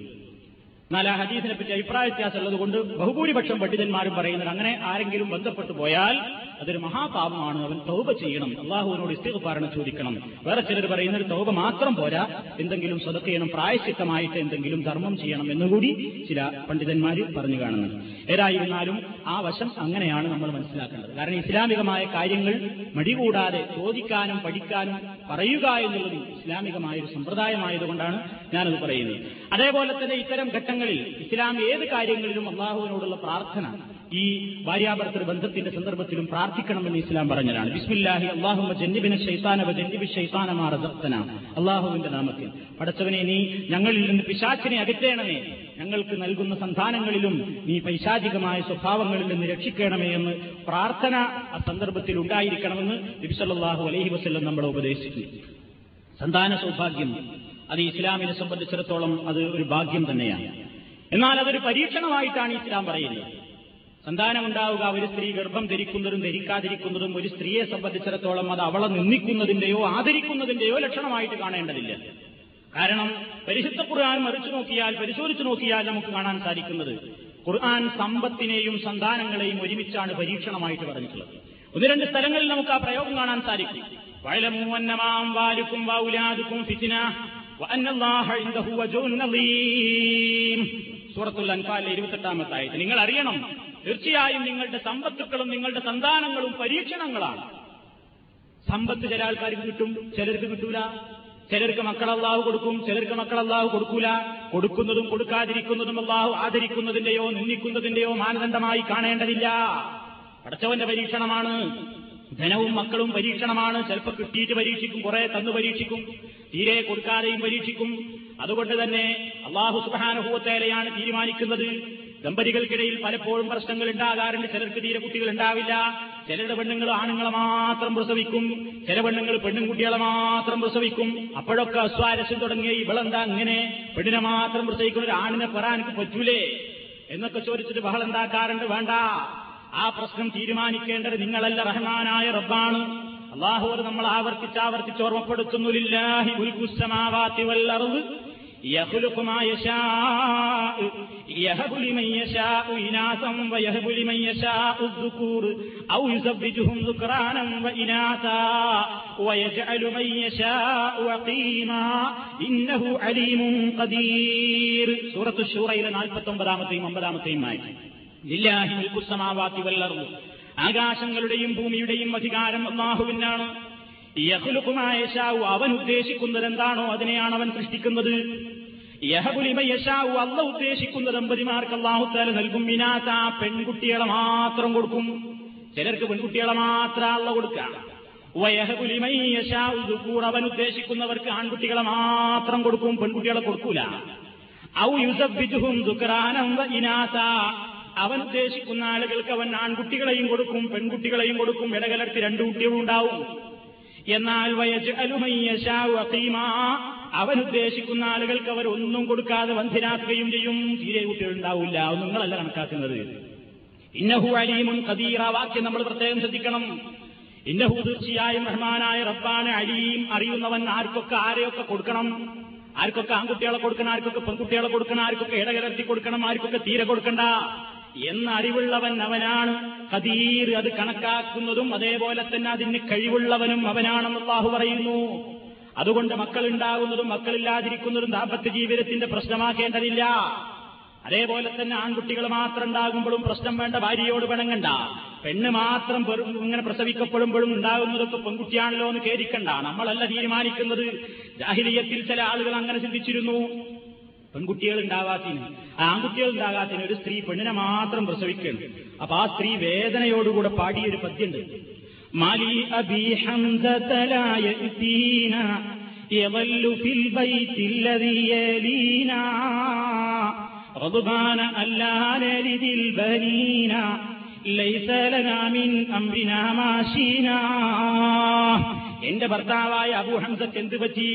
എന്നാൽ ആ ഹദീസിനെ പറ്റി അഭിപ്രായ വ്യത്യാസമുള്ളത് കൊണ്ട് ബഹുഭൂരിപക്ഷം പണ്ഡിതന്മാരും പറയുന്നത് അങ്ങനെ ആരെങ്കിലും ബന്ധപ്പെട്ടു പോയാൽ അതൊരു മഹാപാപമാണ്, അവൻ തൗബ ചെയ്യണം, അള്ളാഹുവിനോട് ഇസ്തിഗ്ഫാറിനെ ചോദിക്കണം. വേറെ ചിലർ പറയുന്നത് തൗബ മാത്രം പോരാ, എന്തെങ്കിലും സ്വതക്ക ചെയ്യണം, പ്രായശ്ചിത്തമായിട്ട് എന്തെങ്കിലും ധർമ്മം ചെയ്യണം എന്നുകൂടി ചില പണ്ഡിതന്മാർ പറഞ്ഞു കാണുന്നത്. ഏതായിരുന്നാലും ആ വശം അങ്ങനെയാണ് നമ്മൾ മനസ്സിലാക്കേണ്ടത്. കാരണം ഇസ്ലാമികമായ കാര്യങ്ങൾ മടികൂടാതെ ചോദിക്കാനും പഠിക്കാനും പറയുക എന്നുള്ളത് ഇസ്ലാമികമായ ഒരു സമ്പ്രദായമായതുകൊണ്ടാണ് ഞാനത് പറയുന്നത്. അതേപോലെ തന്നെ ഇത്തരം ഘട്ടങ്ങൾ ഇസ്ലാം ഏത് കാര്യങ്ങളിലും അള്ളാഹുവിനോടുള്ള പ്രാർത്ഥന ഈ ഭാര്യാഭർത്തൃ ബന്ധത്തിന്റെ സന്ദർഭത്തിലും പ്രാർത്ഥിക്കണമെന്ന് ഇസ്ലാം പറഞ്ഞതാണ്. ബിസ്മില്ലാഹി അല്ലാഹുമ്മ ജന്നിബ്ന ശൈത്താന വ ജന്നിബ് ശൈത്താന മാ റസഖ്തനാ, അള്ളാഹുവിന്റെ നാമത്തിൽ പടച്ചവനെ നീ ഞങ്ങളിൽ നിന്ന് പിശാചിനെ അകറ്റണമേ, ഞങ്ങൾക്ക് നൽകുന്ന സന്താനങ്ങളിലും നീ പൈശാചികമായ സ്വഭാവങ്ങളിൽ നിന്ന് രക്ഷിക്കണമേ എന്ന് പ്രാർത്ഥന ആ സന്ദർഭത്തിൽ ഉണ്ടായിരിക്കണമെന്ന് നബി സല്ലല്ലാഹു അലൈഹി വസല്ലം നമ്മളെ ഉപദേശിച്ചു. സന്താന സൗഭാഗ്യം അത് ഇസ്ലാമിനെ സംബന്ധിച്ചിടത്തോളം അത് ഒരു ഭാഗ്യം തന്നെയാണ്. എന്നാൽ അതൊരു പരീക്ഷണമായിട്ടാണ് ഇസ്ലാം പറയുന്നത്. സന്താനമുണ്ടാവുക, ഒരു സ്ത്രീ ഗർഭം ധരിക്കുന്നതും ധരിക്കാതിരിക്കുന്നതും ഒരു സ്ത്രീയെ സംബന്ധിച്ചിടത്തോളം അത് അവളെ നിന്ദിക്കുന്നതിന്റെയോ ആദരിക്കുന്നതിന്റെയോ ലക്ഷണമായിട്ട് കാണേണ്ടതില്ല. കാരണം പരിശുദ്ധ ഖുർആൻ മറിച്ചു നോക്കിയാൽ, പരിശോധിച്ചു നോക്കിയാൽ നമുക്ക് കാണാൻ സാധിക്കുന്നത് ഖുർആൻ സമ്പത്തിനെയും സന്താനങ്ങളെയും ഒരുമിച്ചാണ് പരീക്ഷണമായിട്ട് പറഞ്ഞിട്ടുള്ളത്. ഒന്ന് രണ്ട് സ്ഥലങ്ങളിൽ നമുക്ക് ആ പ്രയോഗം കാണാൻ സാധിക്കും. സൂറത്തുൽ അൻഫാലിലെ ഇരുപത്തെട്ടാമത്തെ ആയത്ത്, നിങ്ങൾ അറിയണം തീർച്ചയായും നിങ്ങളുടെ സമ്പത്തുക്കളും നിങ്ങളുടെ സന്താനങ്ങളും പരീക്ഷണങ്ങളാണ്. സമ്പത്ത് ചില ആൾക്കാർക്ക് കിട്ടും, ചിലർക്ക് കിട്ടൂല. ചിലർക്ക് മക്കൾ അല്ലാഹു കൊടുക്കും, ചിലർക്ക് മക്കൾ അല്ലാഹു കൊടുക്കൂല. കൊടുക്കുന്നതും കൊടുക്കാതിരിക്കുന്നതും അല്ലാഹു ആദരിക്കുന്നതിന്റെയോ നിന്ദിക്കുന്നതിന്റെയോ മാനദണ്ഡമായി കാണേണ്ടതില്ല. പടച്ചവന്റെ പരീക്ഷണമാണ്. ധനവും മക്കളും പരീക്ഷണമാണ്. ചിലപ്പോൾ കിട്ടിയിട്ട് പരീക്ഷിക്കും, കുറെ തന്നു പരീക്ഷിക്കും, തീരെ കൊടുക്കാതെയും പരീക്ഷിക്കും. അതുകൊണ്ട് തന്നെ അല്ലാഹു സുബ്ഹാനഹു വ തആലയാണ് തീരുമാനിക്കുന്നത്. ദമ്പതികൾക്കിടയിൽ പലപ്പോഴും പ്രശ്നങ്ങൾ ഉണ്ടാകാറുണ്ട്. ചിലർക്ക് തീരെ കുട്ടികൾ ഉണ്ടാവില്ല. ചിലരുടെ പെണ്ണുങ്ങൾ ആണുങ്ങളെ മാത്രം പ്രസവിക്കും, ചില പെണ്ണുങ്ങൾ പെണ്ണുകുട്ടികളെ മാത്രം പ്രസവിക്കും. അപ്പോഴൊക്കെ അസ്വാരസ്യം തുടങ്ങിയ ഇവളെന്താ അങ്ങനെ പെണ്ണിനെ മാത്രം പ്രസവിക്കുന്ന ഒരു ആണിനെ പറയാൻ പറ്റൂലേ എന്നൊക്കെ ചോദിച്ചിട്ട് ബഹളം ഉണ്ടാക്കാറുണ്ട്. വേണ്ട, ആ പ്രശ്നം തീരുമാനിക്കേണ്ടത് നിങ്ങളല്ല, റഹ്മാനായ റബ്ബാണ്. അല്ലാഹു അത് നമ്മൾ ആവർത്തിച്ചാവർത്തിച്ച് ഓർമ്മപ്പെടുത്തുന്നു, ലില്ലാഹി മുൽകുസ് സമാവാതി വൽ അർദ് യഖ്ലുഖു മാ യശാഉ യഹബു ലിമൻ യശാഉ ഇനാസൻ വയഹബു ലിമൻ യശാഉ അസ്സുകൂർ ഔ യുസബ്ബിഹും ദുക്റാനൻ വഇനാസാ വയജഅലു മൻ യശാഉ അഖീമാ ഇന്നഹു അലീമുൻ ഖദീർ. സൂറത്തു ശൂറയിലെ നാൽപ്പത്തൊമ്പതാമത്തെയും അമ്പതാമത്തെയും ആയത്ത്. ലില്ലാഹി മുൽകുസ് സമാവാതി വൽ അർദ്, ആകാശങ്ങളുടെയും ഭൂമിയുടെയും അധികാരം അല്ലാഹുവിനാണ്. യഖ്ലുഖു മാ യശാഉ, അവൻ ഉദ്ദേശിക്കുന്നത് എന്താണോ അതിനെയാണ് അവൻ സൃഷ്ടിക്കുന്നത്. യഹബു ലിമൻ യശാഉ, അല്ലാഹു ഉദ്ദേശിക്കുന്ന ദമ്പതിമാർക്ക് അല്ലാഹു തആല നൽകും. ഇനാസ, പെൺകുട്ടികളെ മാത്രം കൊടുക്കും. ചിലർക്ക് പെൺകുട്ടികളെ മാത്രം അല്ലാഹു കൊടുക്കുക. വയഹബു ലിമൻ യശാഉ ദുകൂർ, അവൻ ഉദ്ദേശിക്കുന്നവർക്ക് ആൺകുട്ടികളെ മാത്രം കൊടുക്കും, പെൺകുട്ടികളെ കൊടുക്കൂല. ഔ യുസബ്ബിഹും ദുക്റാനൻ വഇനാസ, അവൻ ഉദ്ദേശിക്കുന്ന ആളുകൾക്ക് അവൻ ആൺകുട്ടികളെയും കൊടുക്കും പെൺകുട്ടികളെയും കൊടുക്കും. ഇടകലർത്തി രണ്ടു കുട്ടികളുണ്ടാവും. എന്നാൽ വയജഅലു മൻ യശാഉ അഖീമാ, അവൻ ഉദ്ദേശിക്കുന്ന ആളുകൾക്ക് അവർ ഒന്നും കൊടുക്കാതെ വന്ധ്യരാക്കുകയും ചെയ്യും. തീരെ കുട്ടികളുണ്ടാവില്ല. അത് നിങ്ങളല്ല കണക്കാക്കുന്നത്. ഇന്നഹു അലീമുൻ ഖദീർ, വാക്യം നമ്മൾ പ്രത്യേകം ശ്രദ്ധിക്കണം. ഇന്നഹു, തീർച്ചയായും റഹ്മാനായ റബ്ബാണ്, അലീം, അറിയുന്നവൻ. ആർക്കൊക്കെ ആരെയൊക്കെ കൊടുക്കണം? ആർക്കൊക്കെ ആൺകുട്ടികളെ കൊടുക്കണം, ആർക്കൊക്കെ പെൺകുട്ടികളെ കൊടുക്കണം, ആർക്കൊക്കെ ഇടകലർത്തി കൊടുക്കണം, ആർക്കൊക്കെ തീരെ കൊടുക്കണ്ട എന്നറിവുള്ളവൻ അവനാണ്. ഖദീർ, അത് കണക്കാക്കുന്നതും അതേപോലെ തന്നെ അതിന് കഴിവുള്ളവനും അവനാണെന്ന് അല്ലാഹു പറയുന്നു. അതുകൊണ്ട് മക്കളുണ്ടാകുന്നതും മക്കളില്ലാതിരിക്കുന്നതും ദാമ്പത്യ ജീവിതത്തിന്റെ പ്രശ്നമാക്കേണ്ടതില്ല. അതേപോലെ തന്നെ ആൺകുട്ടികൾ മാത്രം ഉണ്ടാകുമ്പോഴും പ്രശ്നം വേണ്ട, ഭാര്യയോട് പിണങ്ങണ്ട. പെണ്ണ് മാത്രം ഇങ്ങനെ പ്രസവിക്കപ്പെടുമ്പോഴും ഉണ്ടാകുന്നതൊക്കെ പെൺകുട്ടിയാണല്ലോ എന്ന് കേരിക്കണ്ട. നമ്മളല്ല തീരുമാനിക്കുന്നത്. ജാഹിലിയ്യത്തിൽ ചില ആളുകൾ അങ്ങനെ ചിന്തിച്ചിരുന്നു, പെൺകുട്ടികൾ ഉണ്ടാകാത്തിന്, ആൺകുട്ടികൾ ഉണ്ടാകാത്തിന് ഒരു സ്ത്രീ പെണ്ണിനെ മാത്രം പ്രസവിക്കുകയാണ്. അപ്പൊ ആ സ്ത്രീ വേദനയോടുകൂടെ പാടിയൊരു പദ്യമുണ്ട്, മാലി അബി ഹംസതലായ യതീന യവല്ലു ഫിൽ ബൈതില്ലദീ യലീന റബ്ബാന അല്ലാ നരിദിൽ ബനീന ലൈസ ലനാ മിൻ അംരിനാ മാശീന. എന്റെ ഭർത്താവായ അബൂ ഹംസക്ക് എന്തു പറ്റി?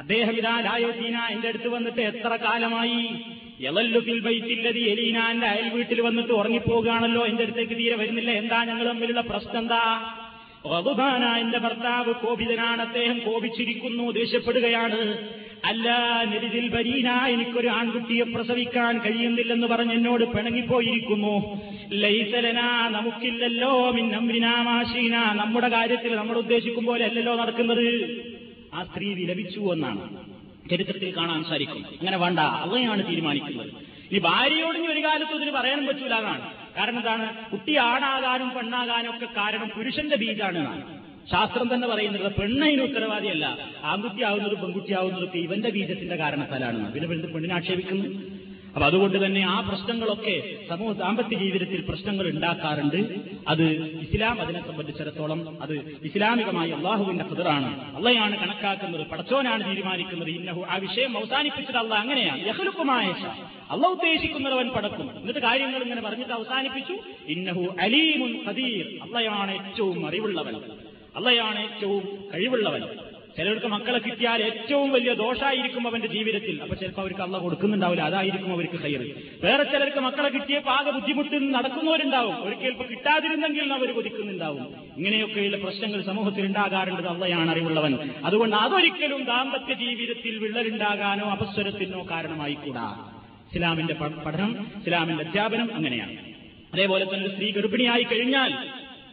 അദ്ദേഹം ഇതാ ലായതീന, എന്റെ അടുത്ത് വന്നിട്ട് എത്ര കാലമായി. യളല്ലു ഫിൽ ബൈതില്ലദീ യലീന, എന്റെ അയൽ വീട്ടിൽ വന്നിട്ട് ഉറങ്ങിപ്പോകുകയാണല്ലോ, എന്റെ അടുത്തേക്ക് തീരെ വരുന്നില്ല. എന്താ ഞങ്ങൾ തമ്മിലുള്ള പ്രശ്നം? എന്താ? റബ്ബാന, എന്റെ ഭർത്താവ് കോപിതനാണ്, അദ്ദേഹം കോപിച്ചിരിക്കുന്നു, ദേഷ്യപ്പെടുകയാണ്. അല്ലാ നരിദിൽ ബനീന, എനിക്കൊരു ആൺകുട്ടിയെ പ്രസവിക്കാൻ കഴിയുന്നില്ലെന്ന് പറഞ്ഞ് എന്നോട് പിണങ്ങിപ്പോയിരിക്കുന്നു. ലൈസ ലനാ, നമുക്കില്ലല്ലോ, മിൻ അംരിനാ മാശീന, നമ്മുടെ കാര്യത്തിൽ നമ്മൾ ഉദ്ദേശിക്കും പോലെ അല്ലല്ലോ നടക്കുന്നത്. ആ സ്ത്രീ വിലപിച്ചു എന്നാണ് ചരിത്രത്തിൽ കാണാൻ സാധിക്കും. അങ്ങനെ വേണ്ട, അവയാണ് തീരുമാനിക്കുന്നത്. ഇനി ഭാര്യയോട് ഇനി ഒരു കാലത്തും ഇതിന് പറയാനും പറ്റൂല എന്നാണ്. കാരണം എന്താണ്? കുട്ടി ആണാകാനും പെണ്ണാകാനും ഒക്കെ കാരണം പുരുഷന്റെ ബീജാണ് എന്നാണ് ശാസ്ത്രം തന്നെ പറയുന്നത്. പെണ്ണതിന് ഉത്തരവാദിയല്ല. ആൺകുട്ടിയാവുന്നതും പെൺകുട്ടിയാവുന്നതൊക്കെ ഇവന്റെ ബീജത്തിന്റെ കാരണത്താലാണ്. പിന്നെ പെണ്ണ് പെണ്ണിനെ ആക്ഷേപിക്കുന്നു. അപ്പൊ അതുകൊണ്ട് തന്നെ ആ പ്രശ്നങ്ങളൊക്കെ സമൂഹ ദാമ്പത്യ ജീവിതത്തിൽ പ്രശ്നങ്ങൾ ഉണ്ടാക്കാറുണ്ട്. അത് ഇസ്ലാം അതിനെ സംബന്ധിച്ചിടത്തോളം അത് ഇസ്ലാമികമായി അള്ളാഹുവിന്റെ ഖദറാണ്. അള്ളയാണ് കണക്കാക്കുന്നത്, പടച്ചോനാണ് തീരുമാനിക്കുന്നത്. ഇന്നഹു, ആ വിഷയം അവസാനിപ്പിച്ചത് അള്ളാഹ് അങ്ങനെയാണ്. യഖ്ലുഖു മാ യശാ, അള്ളാഹ് ഉദ്ദേശിക്കുന്നവൻ പടക്കും. എന്നിട്ട് കാര്യങ്ങൾ ഇങ്ങനെ പറഞ്ഞിട്ട് അവസാനിപ്പിച്ചു, ഇന്നഹു അലീമുൻ ഖദീർ, അള്ളയാണ് ഏറ്റവും അറിവുള്ളവൻ, അള്ളയാണ് ഏറ്റവും കഴിവുള്ളവൻ. ചിലർക്ക് മക്കളെ കിട്ടിയാൽ ഏറ്റവും വലിയ ദോഷമായിരിക്കും അവന്റെ ജീവിതത്തിൽ. അപ്പൊ ചിലപ്പോൾ അവർക്ക് അള്ളാഹ് കൊടുക്കുന്നുണ്ടാവില്ല, അതായിരിക്കും അവർക്ക് ഖൈർ. വേറെ ചിലർക്ക് മക്കളെ കിട്ടിയപ്പോൾ ആകെ ബുദ്ധിമുട്ട് നടക്കുന്നവരുണ്ടാവും, അവർക്ക് ചിലപ്പോൾ കിട്ടാതിരുന്നെങ്കിൽ അവർ കൊതിക്കുന്നുണ്ടാവും. ഇങ്ങനെയൊക്കെയുള്ള പ്രശ്നങ്ങൾ സമൂഹത്തിൽ ഉണ്ടാകാറുണ്ട്. അള്ളാഹുവാണ് അറിവുള്ളവൻ. അതുകൊണ്ട് അതൊരിക്കലും ദാമ്പത്യ ജീവിതത്തിൽ വിള്ളലുണ്ടാകാനോ അപസ്വരത്തിനോ കാരണമായിക്കൂടാ. ഇസ്ലാമിന്റെ പഠനം, ഇസ്ലാമിന്റെ അധ്യാപനം അങ്ങനെയാണ്. അതേപോലെ തന്നെ സ്ത്രീ ഗർഭിണിയായി കഴിഞ്ഞാൽ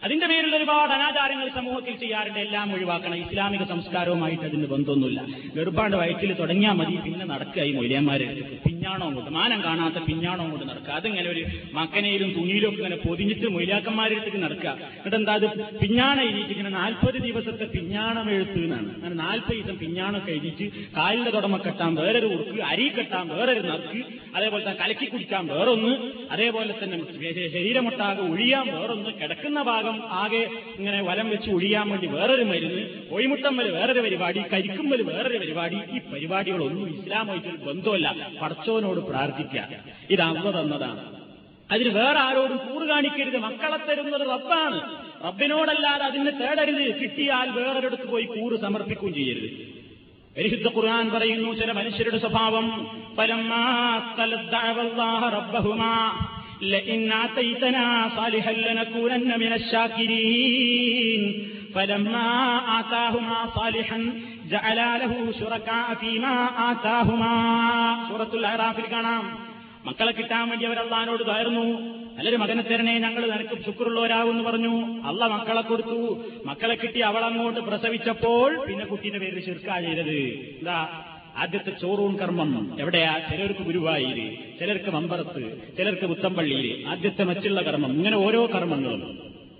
അതിന്റെ പേരിൽ ഒരുപാട് അനാചാരങ്ങൾ സമൂഹത്തിൽ ചെയ്യാറുണ്ട്. എല്ലാം ഒഴിവാക്കണം. ഇസ്ലാമിക സംസ്കാരവുമായിട്ട് അതിന് ബന്ധമൊന്നുമില്ല. ഗർഭാണ്ട് വയറ്റിൽ തുടങ്ങിയാൽ മതി, പിന്നെ നടക്കുകയായി മൊയിലന്മാരെ പിഞ്ഞാണോ കൊണ്ട്, മാനം കാണാത്ത പിഞ്ഞാണോ കൊണ്ട് നടക്കുക. അതിങ്ങനെ ഒരു മക്കനയിലും തുണിയിലും ഇങ്ങനെ പൊതിഞ്ഞിട്ട് മൊയിലാക്കന്മാരെടുത്തേക്ക് നടക്കുക. എന്നിട്ട് എന്താ അത് പിഞ്ഞാണ എഴുതിയിട്ട് ഇങ്ങനെ നാൽപ്പത് ദിവസത്തെ പിഞ്ഞാണം എഴുത്തുന്നാണ്. അങ്ങനെ നാൽപ്പത് ദിവസം പിഞ്ഞാണം എഴുതിയിട്ട് കാലിന്റെ തുടമ കെട്ടാൻ വേറൊരു ഉറുക്ക്, അരി കെട്ടാൻ വേറൊരു നറുക്ക്, അതേപോലെ തന്നെ കലക്കി കുടിക്കാൻ വേറൊന്ന്, അതേപോലെ തന്നെ ശരീരമൊട്ടാകെ ഒഴിയാൻ വേറൊന്ന്, കിടക്കുന്ന ഭാഗം ആകെ ഇങ്ങനെ വലം വെച്ച് ഒഴിയാൻ വേണ്ടി വേറൊരു മരുന്ന്, കോഴിമുട്ടമ്മൽ വേറൊരു പരിപാടി, കരിക്കുമ്പൽ വേറൊരു പരിപാടി. ഈ പരിപാടികളൊന്നും ഇസ്ലാമായിട്ടൊരു ബന്ധമല്ല. പടച്ചവനോട് പ്രാർത്ഥിക്കുക, ഇത് അള്ളാഹു തന്നതാണ്. അതിന് വേറെ ആരോടും കൂറ് കാണിക്കരുത്. മക്കളെ തരുന്നത് റബ്ബാണ്, റബ്ബിനോടല്ലാതെ അതിന് തേടരുത്. കിട്ടിയാൽ വേറൊരിടത്ത് പോയി കൂറ് സമർപ്പിക്കുകയും ചെയ്യരുത്. പരിശുദ്ധ ഖുർആൻ പറയുന്നു ചില മനുഷ്യരുടെ സ്വഭാവം, لئن آتيتنا صالحا لنكونن من الشاكرين فلما آتاهما صالحا جعلا له شركاء فيما آتاهما سورة الأعراف കാണാം. മക്കളെ കിട്ടാൻ വേണ്ടി അവർ അള്ളാഹിനോട് തയർന്നു, നല്ലൊരു മകനെ തരണേ, ഞങ്ങൾ നിനക്ക് ശുക്രുള്ളവരാകുമെന്ന് പറഞ്ഞു. അള്ള മക്കളെ കൊടുത്തു. മക്കളെ കിട്ടി അവളങ്ങോട്ട് പ്രസവിച്ചപ്പോൾ പിന്നെ കുട്ടീന്റെ പേരിൽ ശിർക്കാ ചെയ്തത്. എന്താ ആദ്യത്തെ ചോറൂൺ കർമ്മം? എവിടെയാ? ചിലർക്ക് ഗുരുവായൂര്, ചിലർക്ക് മമ്പറത്ത്, ചിലർക്ക് പുത്തമ്പള്ളിയില് ആദ്യത്തെ മറ്റുള്ള കർമ്മം. ഇങ്ങനെ ഓരോ കർമ്മങ്ങളും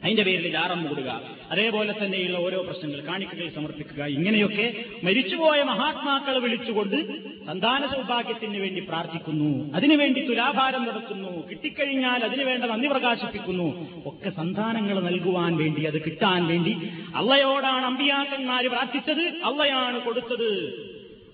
അതിന്റെ പേരിൽ ജാറം മൂടുക, അതേപോലെ തന്നെയുള്ള ഓരോ പ്രശ്നങ്ങൾ, കാണിക്കകൾ സമർപ്പിക്കുക, ഇങ്ങനെയൊക്കെ മരിച്ചുപോയ മഹാത്മാക്കളെ വിളിച്ചുകൊണ്ട് സന്താന സൗഭാഗ്യത്തിന് വേണ്ടി പ്രാർത്ഥിക്കുന്നു, അതിനുവേണ്ടി തുലാഭാരം നടത്തുന്നു, കിട്ടിക്കഴിഞ്ഞാൽ അതിനുവേണ്ട നന്ദി പ്രകാശിപ്പിക്കുന്നു. ഒക്കെ സന്താനങ്ങൾ നൽകുവാൻ വേണ്ടി, അത് കിട്ടാൻ വേണ്ടി അള്ളയോടാണ് അമ്പിയാക്കന്മാര് പ്രാർത്ഥിച്ചത്, അള്ളയാണ് കൊടുത്തത്.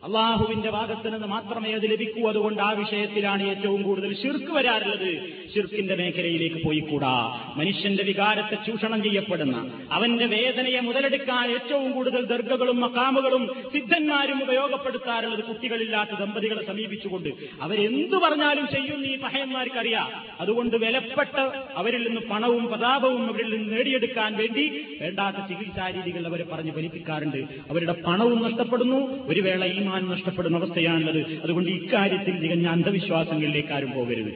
അള്ളാഹുവിന്റെ ഭാഗത്ത് നിന്ന് മാത്രമേ അത് ലഭിക്കൂ. അതുകൊണ്ട് ആ വിഷയത്തിലാണ് ഏറ്റവും കൂടുതൽ ശിർക്ക് വരാറുള്ളത്. ശിർക്കിന്റെ മേഖലയിലേക്ക് പോയിക്കൂടാ. മനുഷ്യന്റെ വികാരത്തെ ചൂഷണം ചെയ്യപ്പെടുന്ന, അവന്റെ വേദനയെ മുതലെടുക്കാൻ ഏറ്റവും കൂടുതൽ ദർഗകളും മക്കാമുകളും സിദ്ധന്മാരും ഉപയോഗപ്പെടുത്താറുള്ളത് കുട്ടികളില്ലാത്ത ദമ്പതികളെ സമീപിച്ചുകൊണ്ട്. അവരെന്തു പറഞ്ഞാലും ചെയ്യുന്ന ഈ പഹയന്മാർക്കറിയാം. അതുകൊണ്ട് വിലപ്പെട്ട അവരിൽ നിന്ന് പണവും പ്രതാപവും അവരിൽ നിന്ന് നേടിയെടുക്കാൻ വേണ്ടി വേണ്ടാത്ത ചികിത്സാ രീതികൾ അവരെ പറഞ്ഞ് ഫലിപ്പിക്കാറുണ്ട്. അവരുടെ പണവും നഷ്ടപ്പെടുന്നു, ഒരു വേള ഈ നഷ്ടപ്പെടുന്ന അവസ്ഥയാണുള്ളത്. അതുകൊണ്ട് ഇക്കാര്യത്തിൽ തികഞ്ഞ അന്ധവിശ്വാസങ്ങളിലേക്ക് ആരും പോകരുത്.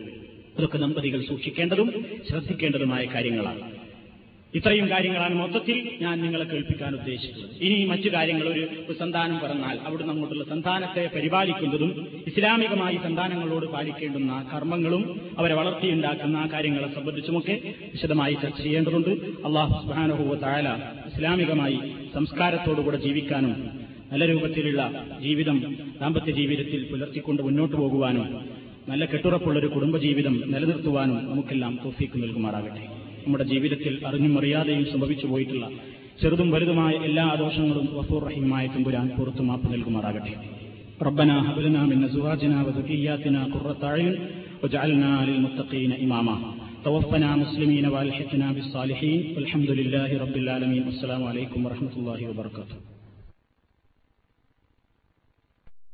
അതൊക്കെ ദമ്പതികൾ സൂക്ഷിക്കേണ്ടതും ശ്രദ്ധിക്കേണ്ടതുമായ കാര്യങ്ങളാണ്. ഇത്രയും കാര്യങ്ങളാണ് മൊത്തത്തിൽ ഞാൻ നിങ്ങളെ കേൾപ്പിക്കാൻ ഉദ്ദേശിക്കുന്നത്. ഇനി മറ്റു കാര്യങ്ങൾ, ഒരു സന്താനം പറഞ്ഞാൽ അവിടെ അങ്ങോട്ടുള്ള സന്താനത്തെ പരിപാലിക്കുന്നതും ഇസ്ലാമികമായി സന്താനങ്ങളോട് പാലിക്കേണ്ടുന്ന കർമ്മങ്ങളും അവരെ വളർത്തിയുണ്ടാക്കുന്ന കാര്യങ്ങളെ സംബന്ധിച്ചുമൊക്കെ വിശദമായി ചർച്ച ചെയ്യേണ്ടതുണ്ട്. അല്ലാഹു സുബ്ഹാനഹു വ തആല ഇസ്ലാമികമായി സംസ്കാരത്തോടുകൂടെ ജീവിക്കാനും നല്ല രൂപത്തിലുള്ള ജീവിതം, ദാമ്പത്യ ജീവിതത്തിൽ പുലർത്തിക്കൊണ്ട് മുന്നോട്ടു പോകുവാനും നല്ല കെട്ടുറപ്പുള്ളൊരു കുടുംബജീവിതം നിലനിർത്തുവാനും നമുക്കെല്ലാം തൗഫീക്ക് നൽകുമാറാകട്ടെ. നമ്മുടെ ജീവിതത്തിൽ അറിഞ്ഞും അറിയാതെയും സംഭവിച്ചു പോയിട്ടുള്ള ചെറുതും വലുതുമായ എല്ലാ ദോഷങ്ങളും ഗഫൂർ റഹീമായ തമ്പുരാൻ പുറത്തു മാപ്പ് നൽകുമാറാകട്ടെ. റബ്ബനാ ഹബ് ലനാ മിൻ അസ്വാജിനാ വ ദുരിയ്യാതിനാ ഖുർറത അയ്യുൻ വജ്അൽനാ ലിൽ മുത്തഖീന ഇമാമാ തവഫ്ഫനാ മുസ്ലിമീന വഅൽഹിഖ്നാ ബിസ്സാലിഹീൻ വൽഹംദുലില്ലാഹി റബ്ബിൽ ആലമീൻ. അസ്സലാമു അലൈക്കും വറഹ്മത്തുള്ളാഹി വബറകാതുഹു.